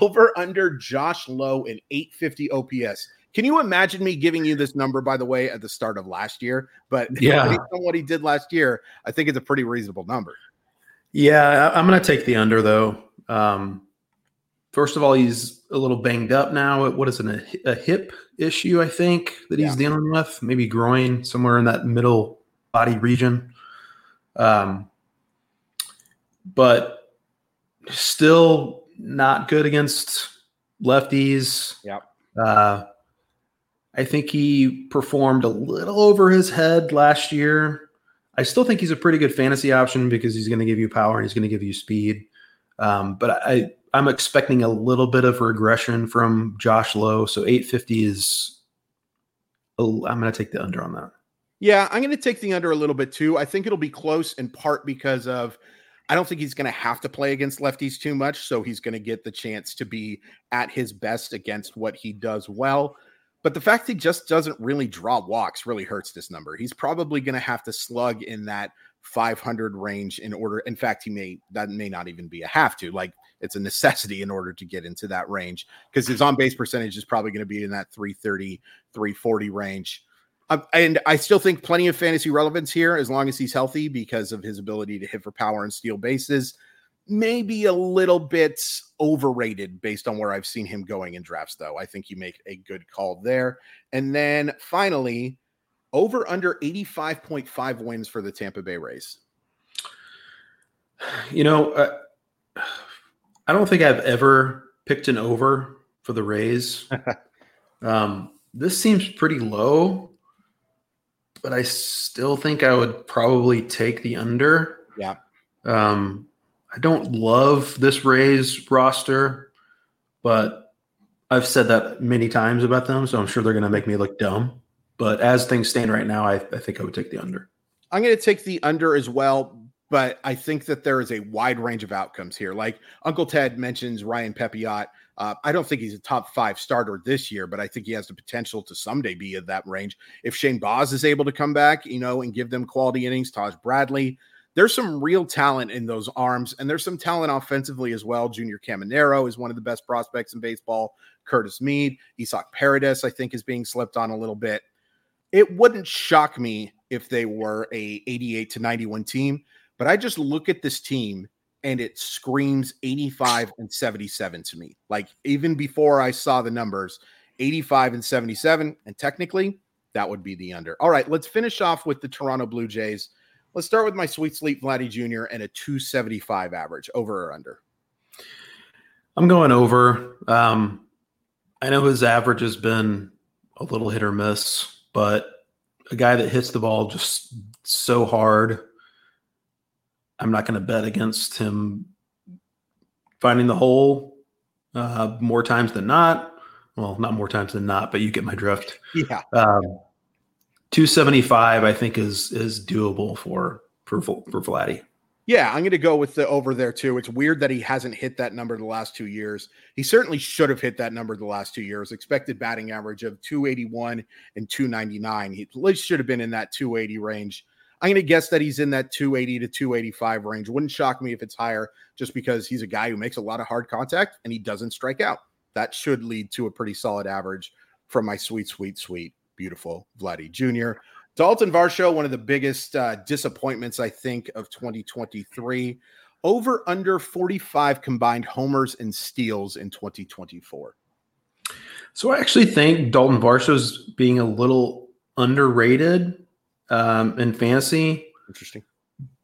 Over under Josh Lowe in 850 OPS. Can you imagine me giving you this number, by the way, at the start of last year? But based on what he did last year, I think it's a pretty reasonable number. Yeah, I'm going to take the under, though. First of all, he's a little banged up now. What is it, a hip issue, I think, that he's dealing with? Maybe groin, somewhere in that middle body region. But still not good against lefties. Yeah. I think he performed a little over his head last year. I still think he's a pretty good fantasy option because he's going to give you power and he's going to give you speed. But I'm expecting a little bit of regression from Josh Lowe. So 850 is – I'm going to take the under on that. Yeah, I'm going to take the under a little bit too. I think it'll be close in part because of – I don't think he's going to have to play against lefties too much, so he's going to get the chance to be at his best against what he does well. But the fact he just doesn't really draw walks really hurts this number. He's probably going to have to slug in that 500 range in order. In fact, that may not even be a have to. Like, it's a necessity in order to get into that range, because his on-base percentage is probably going to be in that 330, 340 range. And I still think plenty of fantasy relevance here as long as he's healthy because of his ability to hit for power and steal bases. Maybe a little bit overrated based on where I've seen him going in drafts, though. I think you make a good call there. And then finally, over under 85.5 wins for the Tampa Bay Rays. You know, I don't think I've ever picked an over for the Rays. This seems pretty low, but I still think I would probably take the under. Yeah. I don't love this Rays roster, but I've said that many times about them, so I'm sure they're going to make me look dumb. But as things stand right now, I think I would take the under. I'm going to take the under as well, but I think that there is a wide range of outcomes here. Like Uncle Ted mentions Ryan Pepiot. I don't think he's a top five starter this year, but I think he has the potential to someday be in that range. If Shane Boz is able to come back, you know, and give them quality innings, Taj Bradley, There's some real talent in those arms, and there's some talent offensively as well. Junior Caminero is one of the best prospects in baseball. Curtis Mead, Isak Paredes, I think, is being slept on a little bit. It wouldn't shock me if they were a 88 to 91 team, but I just look at this team and it screams 85 and 77 to me. Like, even before I saw the numbers, 85 and 77, and technically that would be the under. All right, let's finish off with the Toronto Blue Jays. Let's start with my sweet sleep Vladdy Jr. and a 275 average, over or under. I'm going over. I know his average has been a little hit or miss, but a guy that hits the ball just so hard, I'm not going to bet against him finding the hole more times than not. Well, not more times than not, but you get my drift. Yeah. 275, I think, is doable for Vladdy. Yeah, I'm going to go with the over there, too. It's weird that he hasn't hit that number the last 2 years. He certainly should have hit that number the last 2 years. Expected batting average of 281 and 299. He at least should have been in that 280 range. I'm going to guess that he's in that 280 to 285 range. Wouldn't shock me if it's higher, just because he's a guy who makes a lot of hard contact and he doesn't strike out. That should lead to a pretty solid average from my sweet, sweet, sweet, beautiful Vladdy Jr. Dalton Varsho, one of the biggest disappointments, I think, of 2023. Over under 45 combined homers and steals in 2024. So I actually think Dalton Varsho's being a little underrated in fantasy. Interesting.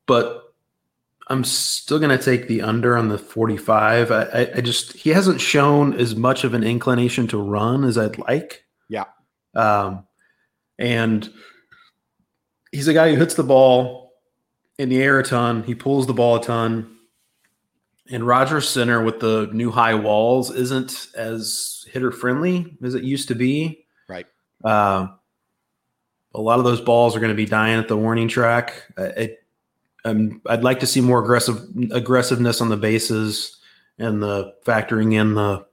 But I'm still going to take the under on the 45. I just, he hasn't shown as much of an inclination to run as I'd like. Yeah. And he's a guy who hits the ball in the air a ton. He pulls the ball a ton. And Rogers Center with the new high walls isn't as hitter-friendly as it used to be. Right. A lot of those balls are going to be dying at the warning track. I'd like to see more aggressiveness on the bases and the factoring in the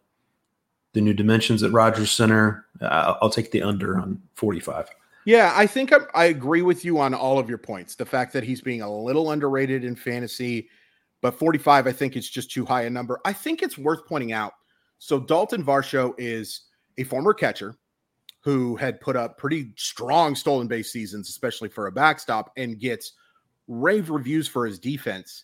new dimensions at Rogers Center. I'll take the under on 45. Yeah, I think I agree with you on all of your points. The fact that he's being a little underrated in fantasy, but 45, I think it's just too high a number. I think it's worth pointing out. So Dalton Varsho is a former catcher who had put up pretty strong stolen base seasons, especially for a backstop, and gets rave reviews for his defense.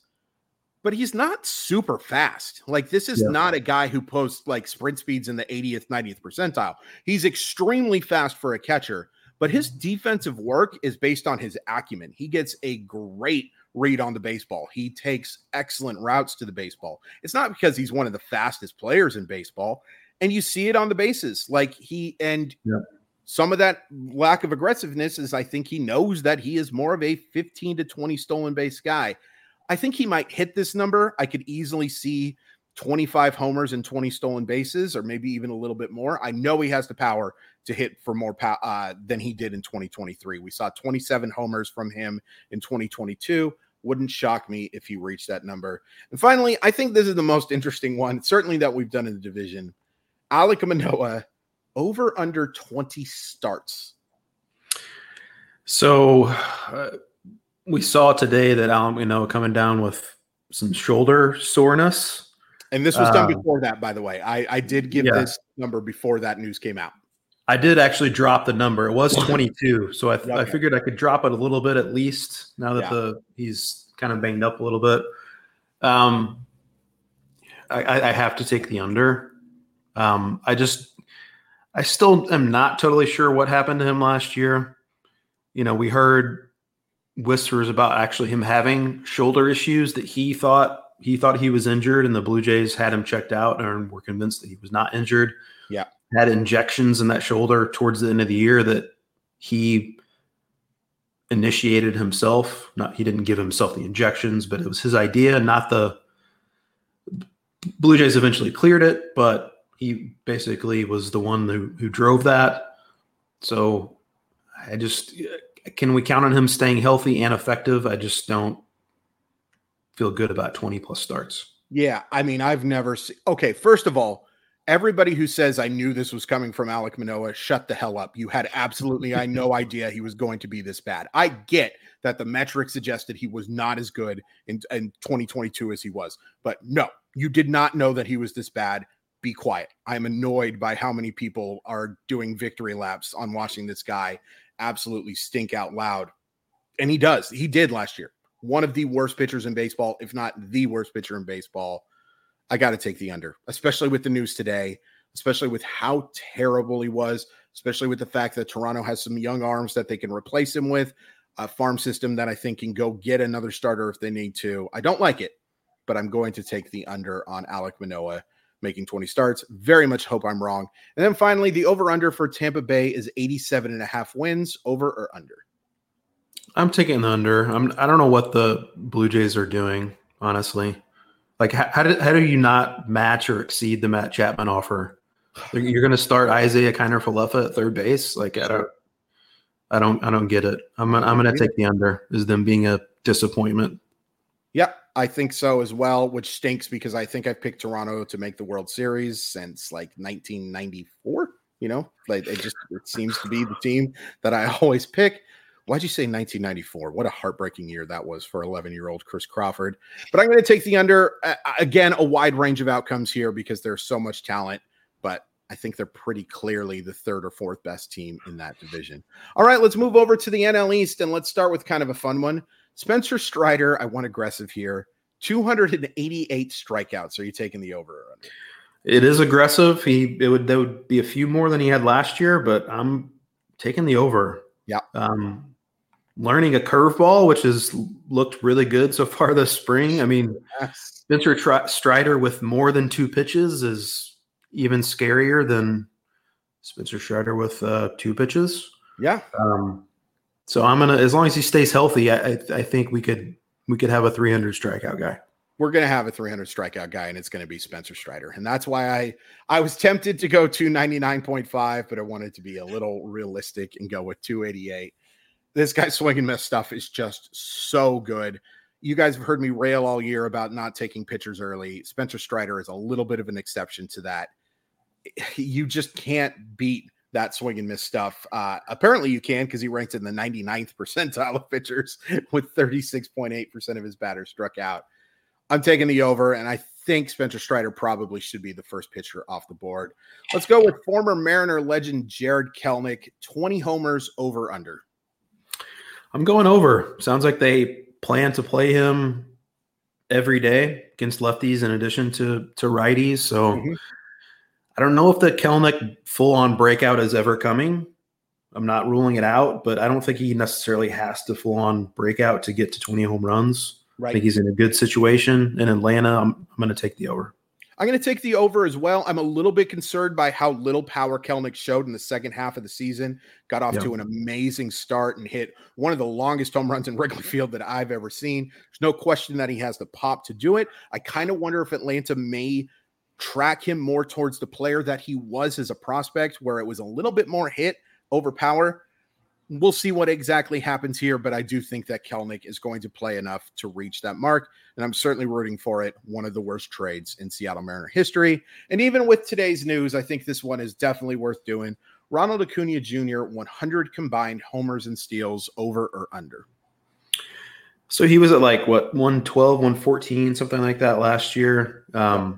But he's not super fast. Like, this is not a guy who posts like sprint speeds in the 80th, 90th percentile. He's extremely fast for a catcher. But his defensive work is based on his acumen. He gets a great read on the baseball. He takes excellent routes to the baseball. It's not because he's one of the fastest players in baseball. And you see it on the bases. Like, some of that lack of aggressiveness is, I think he knows that he is more of a 15 to 20 stolen base guy. I think he might hit this number. I could easily see 25 homers and 20 stolen bases, or maybe even a little bit more. I know he has the power to hit for more than he did in 2023. We saw 27 homers from him in 2022. Wouldn't shock me if he reached that number. And finally, I think this is the most interesting one, certainly that we've done in the division. Alek Manoah, over under 20 starts. So we saw today that Alek Manoah coming down with some shoulder soreness. And this was done before that, by the way. I did give this number before that news came out. I did actually drop the number. It was 22, so I figured I could drop it a little bit at least now that he's kind of banged up a little bit. I have to take the under. I still am not totally sure what happened to him last year. You know, we heard whispers about actually him having shoulder issues that he thought he was injured, and the Blue Jays had him checked out and were convinced that he was not injured. Yeah. Had injections in that shoulder towards the end of the year that he initiated himself. He didn't give himself the injections, but it was his idea, not the Blue Jays eventually cleared it, but he basically was the one who drove that. So can we count on him staying healthy and effective? I just don't feel good about 20 plus starts. Yeah. I mean, I've never seen. Okay. First of all, Everybody who says, I knew this was coming from Alek Manoah, shut the hell up. You had absolutely no idea he was going to be this bad. I get that the metrics suggested he was not as good in 2022 as he was. But no, you did not know that he was this bad. Be quiet. I'm annoyed by how many people are doing victory laps on watching this guy absolutely stink out loud. And he does. He did last year. One of the worst pitchers in baseball, if not the worst pitcher in baseball. I got to take the under, especially with the news today, especially with how terrible he was, especially with the fact that Toronto has some young arms that they can replace him with, a farm system that I think can go get another starter if they need to. I don't like it, but I'm going to take the under on Alek Manoah making 20 starts. Very much hope I'm wrong. And then finally, the over-under for Tampa Bay is 87.5 wins, over or under. I'm taking the under. I don't know what the Blue Jays are doing, honestly. Like, how do you not match or exceed the Matt Chapman offer? You're going to start Isaiah Kiner-Falefa at third base? Like, I don't get it. I'm going to take the under. Is them being a disappointment? Yeah, I think so as well, which stinks because I think I picked Toronto to make the World Series since like 1994. You know, like it seems to be the team that I always pick. Why'd you say 1994? What a heartbreaking year that was for 11-year-old Chris Crawford. But I'm going to take the under. Again, a wide range of outcomes here because there's so much talent. But I think they're pretty clearly the third or fourth best team in that division. All right, let's move over to the NL East, and let's start with kind of a fun one. Spencer Strider, I want aggressive here. 288 strikeouts. Are you taking the over or under? It is aggressive. That would be a few more than he had last year, but I'm taking the over. Yeah. Learning a curveball, which has looked really good so far this spring. I mean, yes. Spencer Strider with more than two pitches is even scarier than Spencer Strider with two pitches. Yeah. So I'm gonna, as long as he stays healthy, I think we could have a 300 strikeout guy. We're going to have a 300 strikeout guy, and it's going to be Spencer Strider. And that's why I was tempted to go 299.5, but I wanted to be a little realistic and go with 288. This guy's swing and miss stuff is just so good. You guys have heard me rail all year about not taking pitchers early. Spencer Strider is a little bit of an exception to that. You just can't beat that swing and miss stuff. Apparently you can, because he ranked in the 99th percentile of pitchers with 36.8% of his batters struck out. I'm taking the over, and I think Spencer Strider probably should be the first pitcher off the board. Let's go with former Mariner legend Jared Kelenic, 20 homers, over under. I'm going over. Sounds like they plan to play him every day against lefties in addition to righties. So I don't know if the Kelenic full-on breakout is ever coming. I'm not ruling it out, but I don't think he necessarily has to full-on breakout to get to 20 home runs. Right. I think he's in a good situation in Atlanta. I'm going to take the over. I'm going to take the over as well. I'm a little bit concerned by how little power Kelenic showed in the second half of the season. Got off to an amazing start and hit one of the longest home runs in Wrigley Field that I've ever seen. There's no question that he has the pop to do it. I kind of wonder if Atlanta may track him more towards the player that he was as a prospect, where it was a little bit more hit over power. We'll see what exactly happens here, but I do think that Kelenic is going to play enough to reach that mark, and I'm certainly rooting for it. One of the worst trades in Seattle Mariner history. And even with today's news, I think this one is definitely worth doing. Ronald Acuña Jr., 100 combined homers and steals, over or under? So he was at 112, 114, something like that last year. I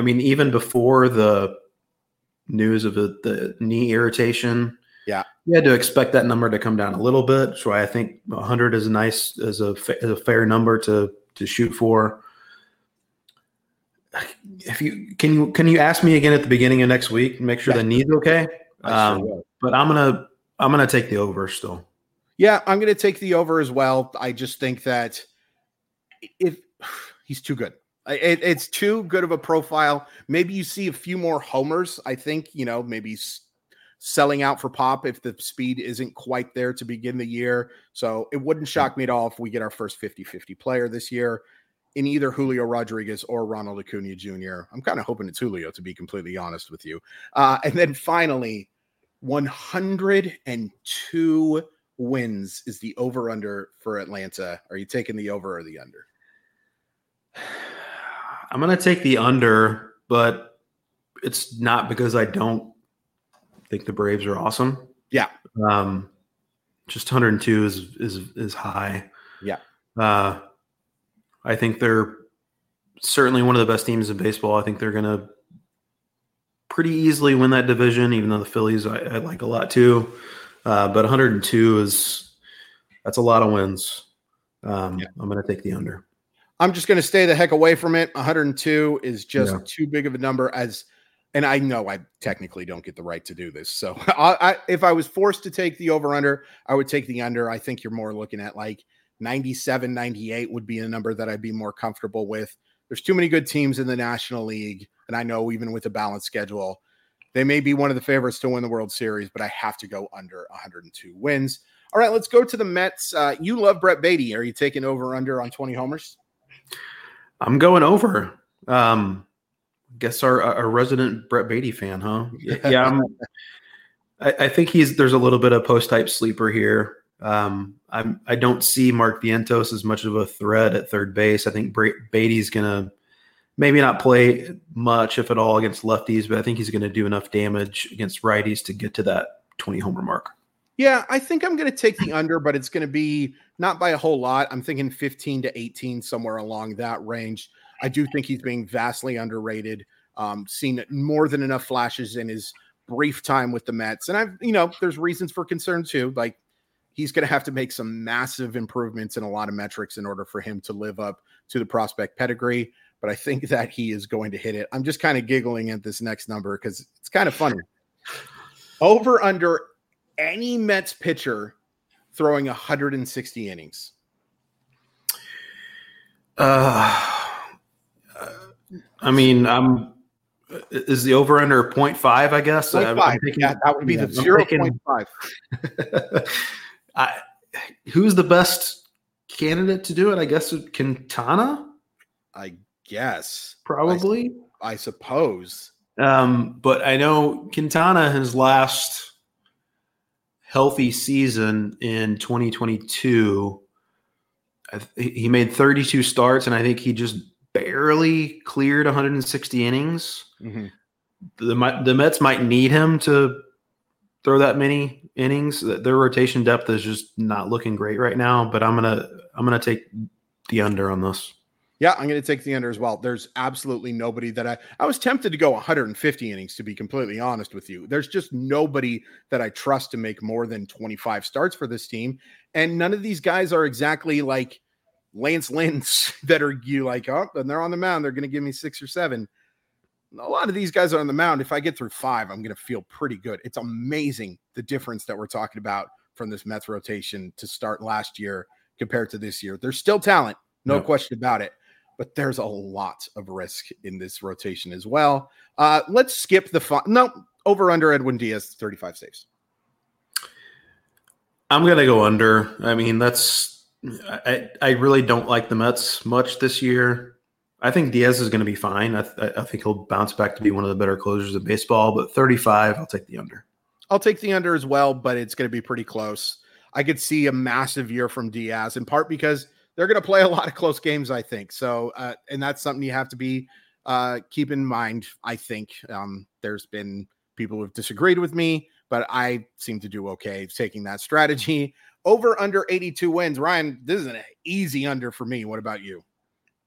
mean, even before the news of the knee irritation, yeah, you had to expect that number to come down a little bit. So I think 100 is nice, as a fair number to shoot for. If you can you ask me again at the beginning of next week and make sure the knee's okay? But I'm gonna take the over still. Yeah, I'm gonna take the over as well. I just think that if he's too good. It's too good of a profile. Maybe you see a few more homers. I think maybe selling out for pop if the speed isn't quite there to begin the year. So it wouldn't shock me at all if we get our first 50-50 player this year in either Julio Rodriguez or Ronald Acuña Jr. I'm kind of hoping it's Julio, to be completely honest with you. And then finally, 102 wins is the over-under for Atlanta. Are you taking the over or the under? I'm going to take the under, but it's not because I don't think the Braves are awesome. Yeah. Just 102 is high. Yeah. I think they're certainly one of the best teams in baseball. I think they're going to pretty easily win that division, even though the Phillies I like a lot too. But 102 that's a lot of wins. I'm going to take the under. I'm just going to stay the heck away from it. 102 is just too big of a number and I know I technically don't get the right to do this. So if I was forced to take the over under, I would take the under. I think you're more looking at like 97, 98 would be a number that I'd be more comfortable with. There's too many good teams in the National League. And I know even with a balanced schedule, they may be one of the favorites to win the World Series, but I have to go under 102 wins. All right, let's go to the Mets. You love Brett Beatty. Are you taking over under on 20 homers? I'm going over. Guess our resident Brett Beatty fan, huh? Yeah. I think there's a little bit of post type sleeper here. I don't see Mark Vientos as much of a threat at third base. I think Beatty's gonna maybe not play much, if at all, against lefties, but I think he's gonna do enough damage against righties to get to that 20 homer mark. Yeah, I think I'm going to take the under, but it's going to be not by a whole lot. I'm thinking 15 to 18, somewhere along that range. I do think he's being vastly underrated. Seen more than enough flashes in his brief time with the Mets. And there's reasons for concern too. Like he's going to have to make some massive improvements in a lot of metrics in order for him to live up to the prospect pedigree. But I think that he is going to hit it. I'm just kind of giggling at this next number because it's kind of funny. Over under any Mets pitcher throwing 160 innings. Is the over under 0.5, I guess? 0.5. That would be the 0.5. Who's the best candidate to do it? I guess Quintana? I guess. Probably. I suppose. But I know Quintana, his last healthy season in 2022, he made 32 starts, and I think he just barely cleared 160 innings. Mm-hmm. The Mets might need him to throw that many innings. Their rotation depth is just not looking great right now, but I'm gonna take the under on this. Yeah, I'm going to take the under as well. There's absolutely nobody that I was tempted to go 150 innings, to be completely honest with you. There's just nobody that I trust to make more than 25 starts for this team. And none of these guys are exactly like Lance Lynn's that are you like, oh, and they're on the mound. They're going to give me 6 or 7. A lot of these guys are on the mound. If I get through 5, I'm going to feel pretty good. It's amazing the difference that we're talking about from this Mets rotation to start last year compared to this year. There's still talent, no question about it. But there's a lot of risk in this rotation as well. Let's skip the over under Edwin Diaz, 35 saves. I'm going to go under. I mean, I really don't like the Mets much this year. I think Diaz is going to be fine. I think he'll bounce back to be one of the better closers in baseball, but 35, I'll take the under. I'll take the under as well, but it's going to be pretty close. I could see a massive year from Diaz, in part because they're going to play a lot of close games, I think. So, and that's something you have to be keep in mind, I think. There's been people who have disagreed with me, but I seem to do okay taking that strategy. Over under 82 wins. Ryan, this is an easy under for me. What about you?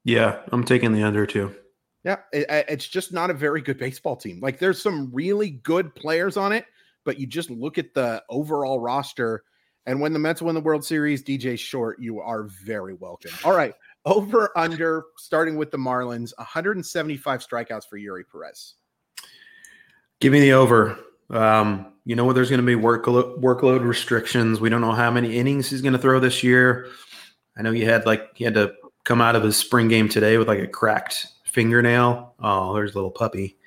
Yeah, I'm taking the under too. Yeah, it's just not a very good baseball team. Like, there's some really good players on it, but you just look at the overall roster. And when the Mets win the World Series, DJ Short, you are very welcome. All right, over under, starting with the Marlins, 175 strikeouts for Yuri Perez. Give me the over. You know what? There's going to be workload restrictions. We don't know how many innings he's going to throw this year. I know he had to come out of his spring game today with like a cracked fingernail. Oh, there's a little puppy.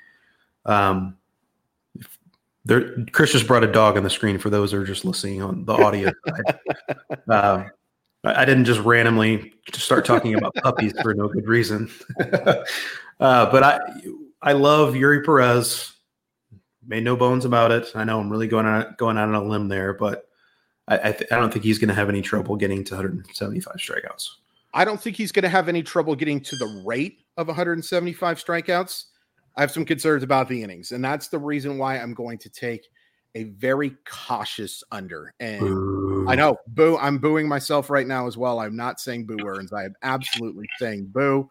Chris just brought a dog on the screen for those who are just listening on the audio side. I didn't just randomly start talking about puppies for no good reason. But I love Yuri Perez. Made no bones about it. I know I'm really going out on a limb there, but I don't think he's going to have any trouble getting to 175 strikeouts. I don't think he's going to have any trouble getting to the rate of 175 strikeouts. I have some concerns about the innings, and that's the reason why I'm going to take a very cautious under. And I know, boo, I'm booing myself right now as well. I'm not saying boo earns. I am absolutely saying boo.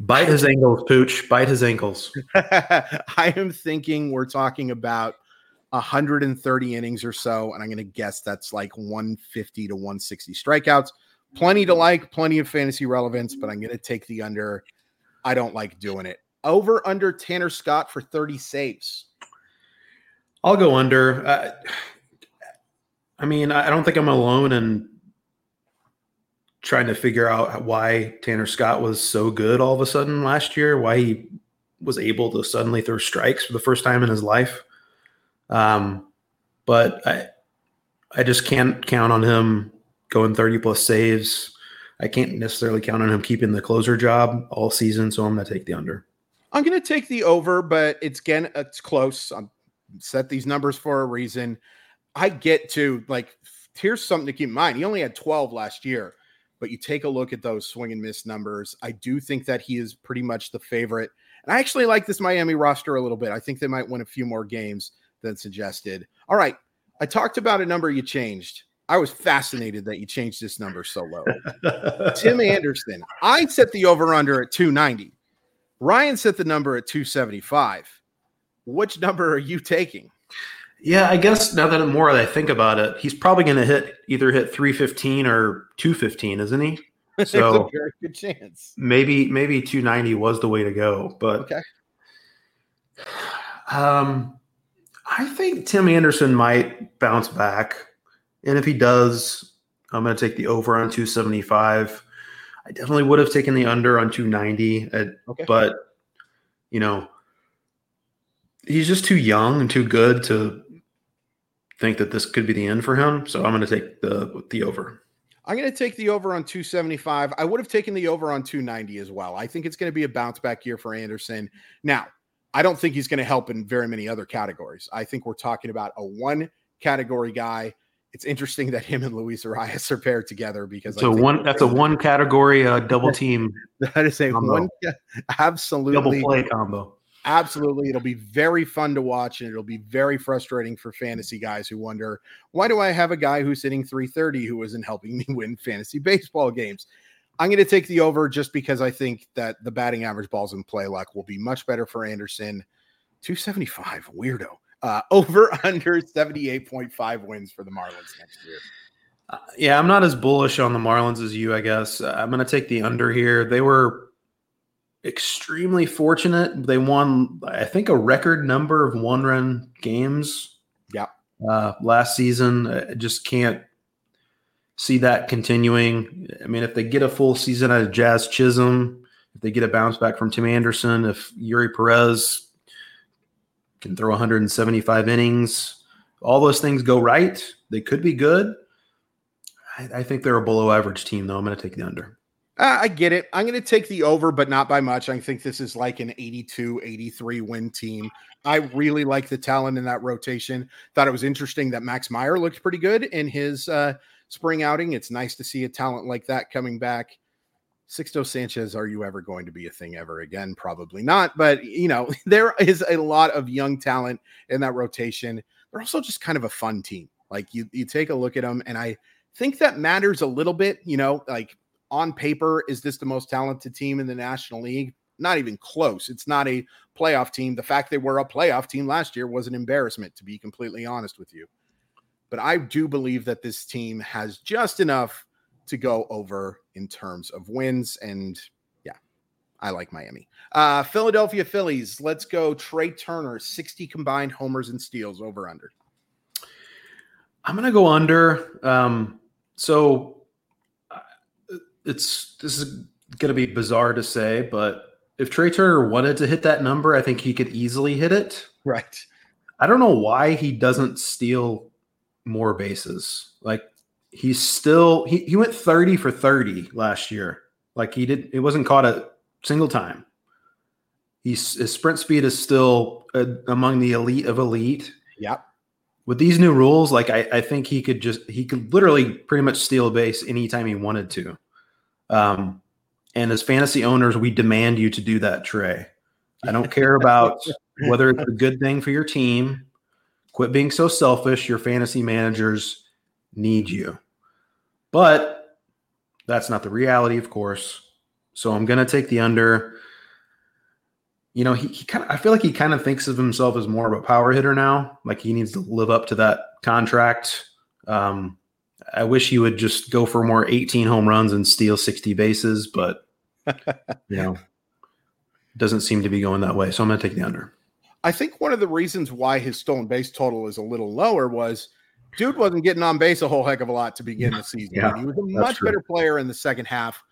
Bite his ankles, Pooch. Bite his ankles. I am thinking we're talking about 130 innings or so, and I'm going to guess that's like 150 to 160 strikeouts. Plenty to like, plenty of fantasy relevance, but I'm going to take the under. I don't like doing it. Over under Tanner Scott for 30 saves. I'll go under. I mean, I don't think I'm alone in trying to figure out why Tanner Scott was so good all of a sudden last year, why he was able to suddenly throw strikes for the first time in his life. But I just can't count on him going 30-plus saves. I can't necessarily count on him keeping the closer job all season, so I'm going to take the under. I'm going to take the over, but it's close. I set these numbers for a reason. I get to, like, here's something to keep in mind. He only had 12 last year, but you take a look at those swing and miss numbers. I do think that he is pretty much the favorite. And I actually like this Miami roster a little bit. I think they might win a few more games than suggested. All right, I talked about a number you changed. I was fascinated that you changed this number so low. Tim Anderson. I set the over-under at 290. Ryan set the number at 275. Which number are you taking? Yeah, I guess now that the more I think about it, he's probably going to hit 315 or 215, isn't he? So a very good chance. Maybe 290 was the way to go. But okay. I think Tim Anderson might bounce back. And if he does, I'm going to take the over on 275. I definitely would have taken the under on 290. Okay. But, you know, he's just too young and too good to think that this could be the end for him. So I'm going to take the over. I'm going to take the over on 275. I would have taken the over on 290 as well. I think it's going to be a bounce back year for Anderson. Now, I don't think he's going to help in very many other categories. I think we're talking about a one-category guy. It's interesting that him and Luis Arias are paired together because that's a one category double team. That is a combo. Absolutely double play combo. Absolutely, it'll be very fun to watch, and it'll be very frustrating for fantasy guys who wonder, why do I have a guy who's hitting 330 who isn't helping me win fantasy baseball games? I'm going to take the over just because I think that the batting average balls in play luck will be much better for Anderson. 275, weirdo. Over under 78.5 wins for the Marlins next year. Yeah, I'm not as bullish on the Marlins as you, I guess. I'm going to take the under here. They were extremely fortunate. They won, I think, a record number of one-run games. Yeah. Last season. I just can't see that continuing. I mean, if they get a full season out of Jazz Chisholm, if they get a bounce back from Tim Anderson, if Yuri Perez can throw 175 innings, all those things go right, they could be good. I think they're a below average team, though. I'm going to take the under. I get it. I'm going to take the over, but not by much. I think this is like an 82-83 win team. I really like the talent in that rotation. Thought it was interesting that Max Meyer looked pretty good in his spring outing. It's nice to see a talent like that coming back. Sixto Sanchez, are you ever going to be a thing ever again? Probably not. But, you know, there is a lot of young talent in that rotation. They're also just kind of a fun team. Like, you take a look at them, and I think that matters a little bit. You know, like, on paper, is this the most talented team in the National League? Not even close. It's not a playoff team. The fact they were a playoff team last year was an embarrassment, to be completely honest with you. But I do believe that this team has just enough to go over in terms of wins. And yeah, I like Miami. Philadelphia Phillies, let's go Trey Turner, 60 combined homers and steals, over under. I'm going to go under. This is going to be bizarre to say, but if Trey Turner wanted to hit that number, I think he could easily hit it. Right. I don't know why he doesn't steal more bases. Like, he's still, he went 30 for 30 last year. Like, it wasn't caught a single time. His sprint speed is still among the elite of elite. Yep. With these new rules, like, I think he could literally pretty much steal a base anytime he wanted to. And as fantasy owners, we demand you to do that, Trey. I don't care about whether it's a good thing for your team. Quit being so selfish. Your fantasy managers need you. But that's not the reality, of course. So I'm going to take the under. You know, he kind of, I feel like he kind of thinks of himself as more of a power hitter now. Like he needs to live up to that contract. I wish he would just go for more 18 home runs and steal 60 bases, but you know, doesn't seem to be going that way. So I'm going to take the under. I think one of the reasons why his stolen base total is a little lower was dude wasn't getting on base a whole heck of a lot to begin the season. Yeah, he was a much better player in the second half.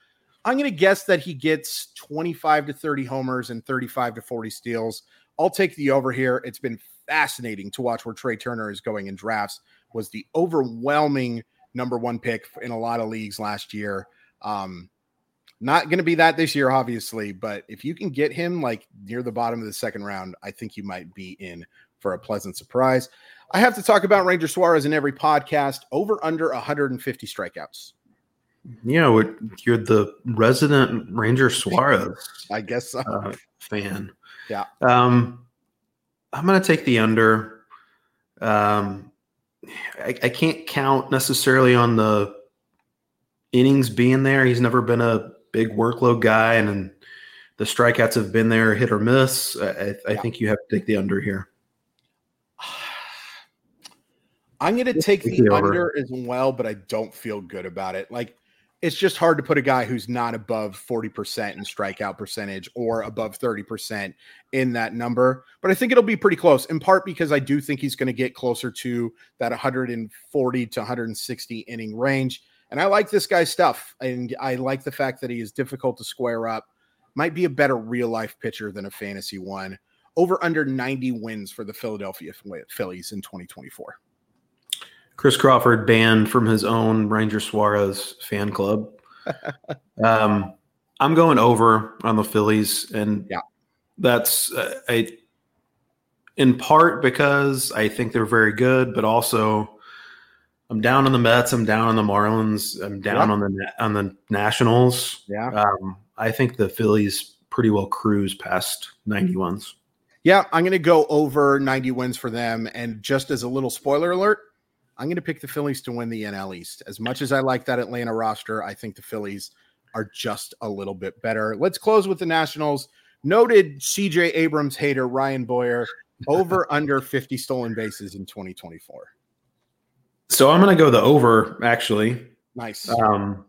I'm going to guess that he gets 25 to 30 homers and 35 to 40 steals. I'll take the over here. It's been fascinating to watch where Trey Turner is going in drafts. Was the overwhelming number one pick in a lot of leagues last year. Not going to be that this year, obviously, but if you can get him like near the bottom of the second round, I think you might be in for a pleasant surprise. I have to talk about Ranger Suarez in every podcast. Over under 150 strikeouts. Yeah, you're the resident Ranger Suarez. I guess so. Fan. Yeah. I'm going to take the under. I can't count necessarily on the innings being there. He's never been a big workload guy, and the strikeouts have been there, hit or miss. I think you have to take the under here. I'm going to take the under as well, but I don't feel good about it. Like, it's just hard to put a guy who's not above 40% in strikeout percentage or above 30% in that number. But I think it'll be pretty close, in part because I do think he's going to get closer to that 140 to 160 inning range. And I like this guy's stuff. And I like the fact that he is difficult to square up. Might be a better real-life pitcher than a fantasy one. Over under 90 wins for the Philadelphia Phillies in 2024. Chris Crawford banned from his own Ranger Suarez fan club. I'm going over on the Phillies, and that's in part because I think they're very good, but also I'm down on the Mets, I'm down on the Marlins, I'm down on the Nationals. Yeah, I think the Phillies pretty well cruise past 90 wins. Yeah, I'm going to go over 90 wins for them, and just as a little spoiler alert, I'm going to pick the Phillies to win the NL East. As much as I like that Atlanta roster, I think the Phillies are just a little bit better. Let's close with the Nationals. Noted CJ Abrams hater Ryan Boyer, over under 50 stolen bases in 2024. So I'm going to go the over, actually. Nice. The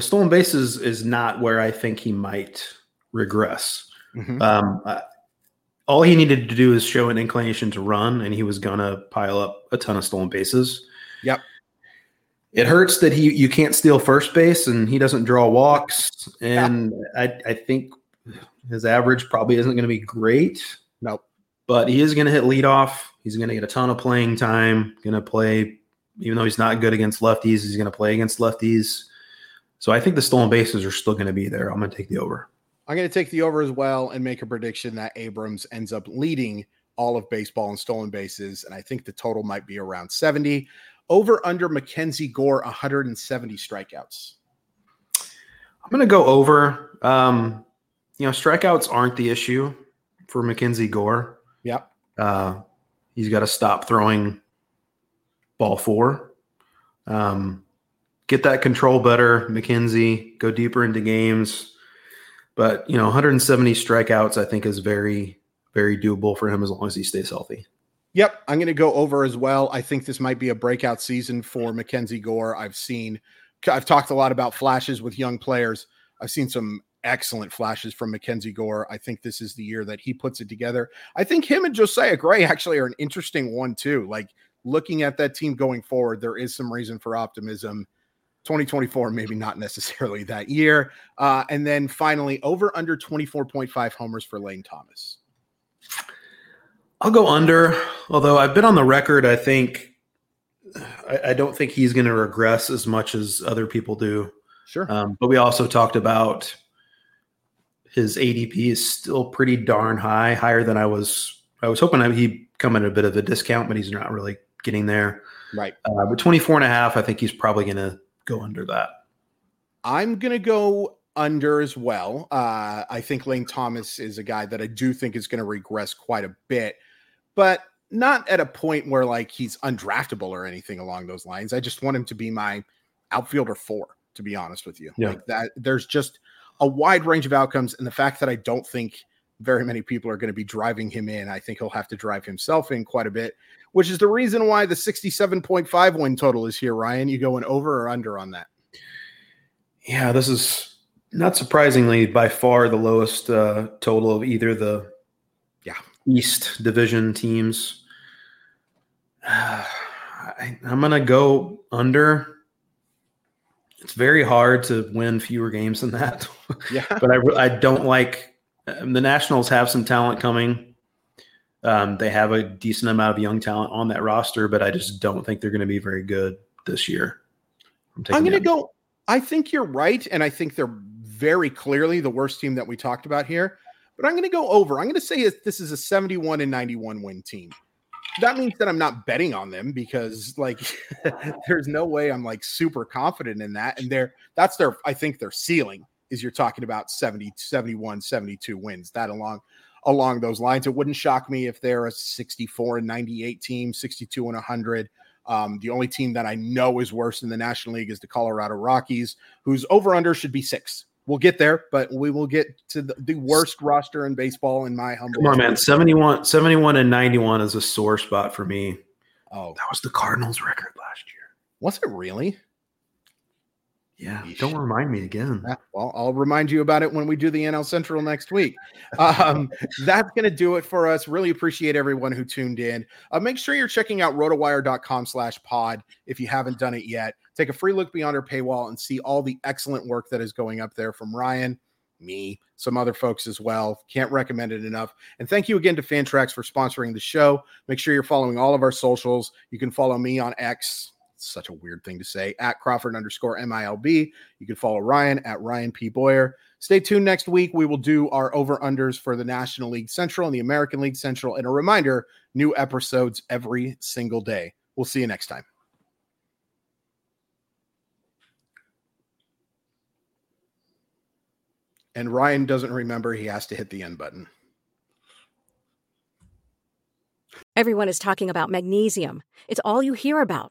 stolen bases is not where I think he might regress. Mm-hmm. All he needed to do is show an inclination to run, and he was going to pile up a ton of stolen bases. Yep. It hurts that you can't steal first base, and he doesn't draw walks. And I think his average probably isn't going to be great. Nope. But he is going to hit leadoff. He's going to get a ton of playing time. Going to play, even though he's not good against lefties, he's going to play against lefties. So I think the stolen bases are still going to be there. I'm going to take the over. I'm going to take the over as well and make a prediction that Abrams ends up leading all of baseball in stolen bases, and I think the total might be around 70. Over under Mackenzie Gore, 170 strikeouts. I'm going to go over. Strikeouts aren't the issue for Mackenzie Gore. Yep. He's got to stop throwing ball four. Get that control better, Mackenzie. Go deeper into games. But, 170 strikeouts, I think, is very, very doable for him as long as he stays healthy. Yep. I'm going to go over as well. I think this might be a breakout season for Mackenzie Gore. I've talked a lot about flashes with young players. I've seen some excellent flashes from Mackenzie Gore. I think this is the year that he puts it together. I think him and Josiah Gray actually are an interesting one, too. Like, looking at that team going forward, there is some reason for optimism. 2024, maybe not necessarily that year. And then finally, over under 24.5 homers for Lane Thomas. I'll go under, although I've been on the record. I think I don't think he's going to regress as much as other people do. Sure. But we also talked about his ADP is still pretty darn high, higher than I was hoping he'd come at a bit of a discount, but he's not really getting there. Right. But 24.5, I think he's probably going to go under that. I'm going to go under as well. I think Lane Thomas is a guy that I do think is going to regress quite a bit, but not at a point where like he's undraftable or anything along those lines. I just want him to be my outfielder 4, to be honest with you. Yeah. Like that, there's just a wide range of outcomes. And the fact that I don't think very many people are going to be driving him in, I think he'll have to drive himself in quite a bit, which is the reason why the 67.5 win total is here. Ryan, you going over or under on that? Yeah, this is not surprisingly by far the lowest total of either the East division teams. I'm going to go under. It's very hard to win fewer games than that. Yeah. But I don't like the Nationals have some talent coming. They have a decent amount of young talent on that roster, but I just don't think they're going to be very good this year. I'm going to go. I think you're right, and I think they're very clearly the worst team that we talked about here. But I'm going to go over. I'm going to say this is a 71-91 win team. That means that I'm not betting on them because, like, there's no way I'm like super confident in that. And I think their ceiling is you're talking about 70, 71, 72 wins. That along those lines, it wouldn't shock me if they're a 64-98 team, 62-100. The only team that I know is worse in the National League is the Colorado Rockies, whose over-under should be 6. We'll get there, but we will get to the worst roster in baseball, in my humble opinion. Come on, man. 71-91 is a sore spot for me. Oh, that was the Cardinals' record last year. Was it really? Yeah. Yeesh. Don't remind me again. Yeah, well, I'll remind you about it when we do the NL Central next week. That's going to do it for us. Really appreciate everyone who tuned in. Make sure you're checking out rotowire.com/pod if you haven't done it yet. Take a free look beyond our paywall and see all the excellent work that is going up there from Ryan, me, some other folks as well. Can't recommend it enough. And thank you again to Fantrax for sponsoring the show. Make sure you're following all of our socials. You can follow me on X. It's such a weird thing to say. @Crawford_MILB. You can follow Ryan @RyanPBoyer. Stay tuned next week. We will do our over-unders for the National League Central and the American League Central. And a reminder, new episodes every single day. We'll see you next time. And Ryan doesn't remember he has to hit the end button. Everyone is talking about magnesium. It's all you hear about.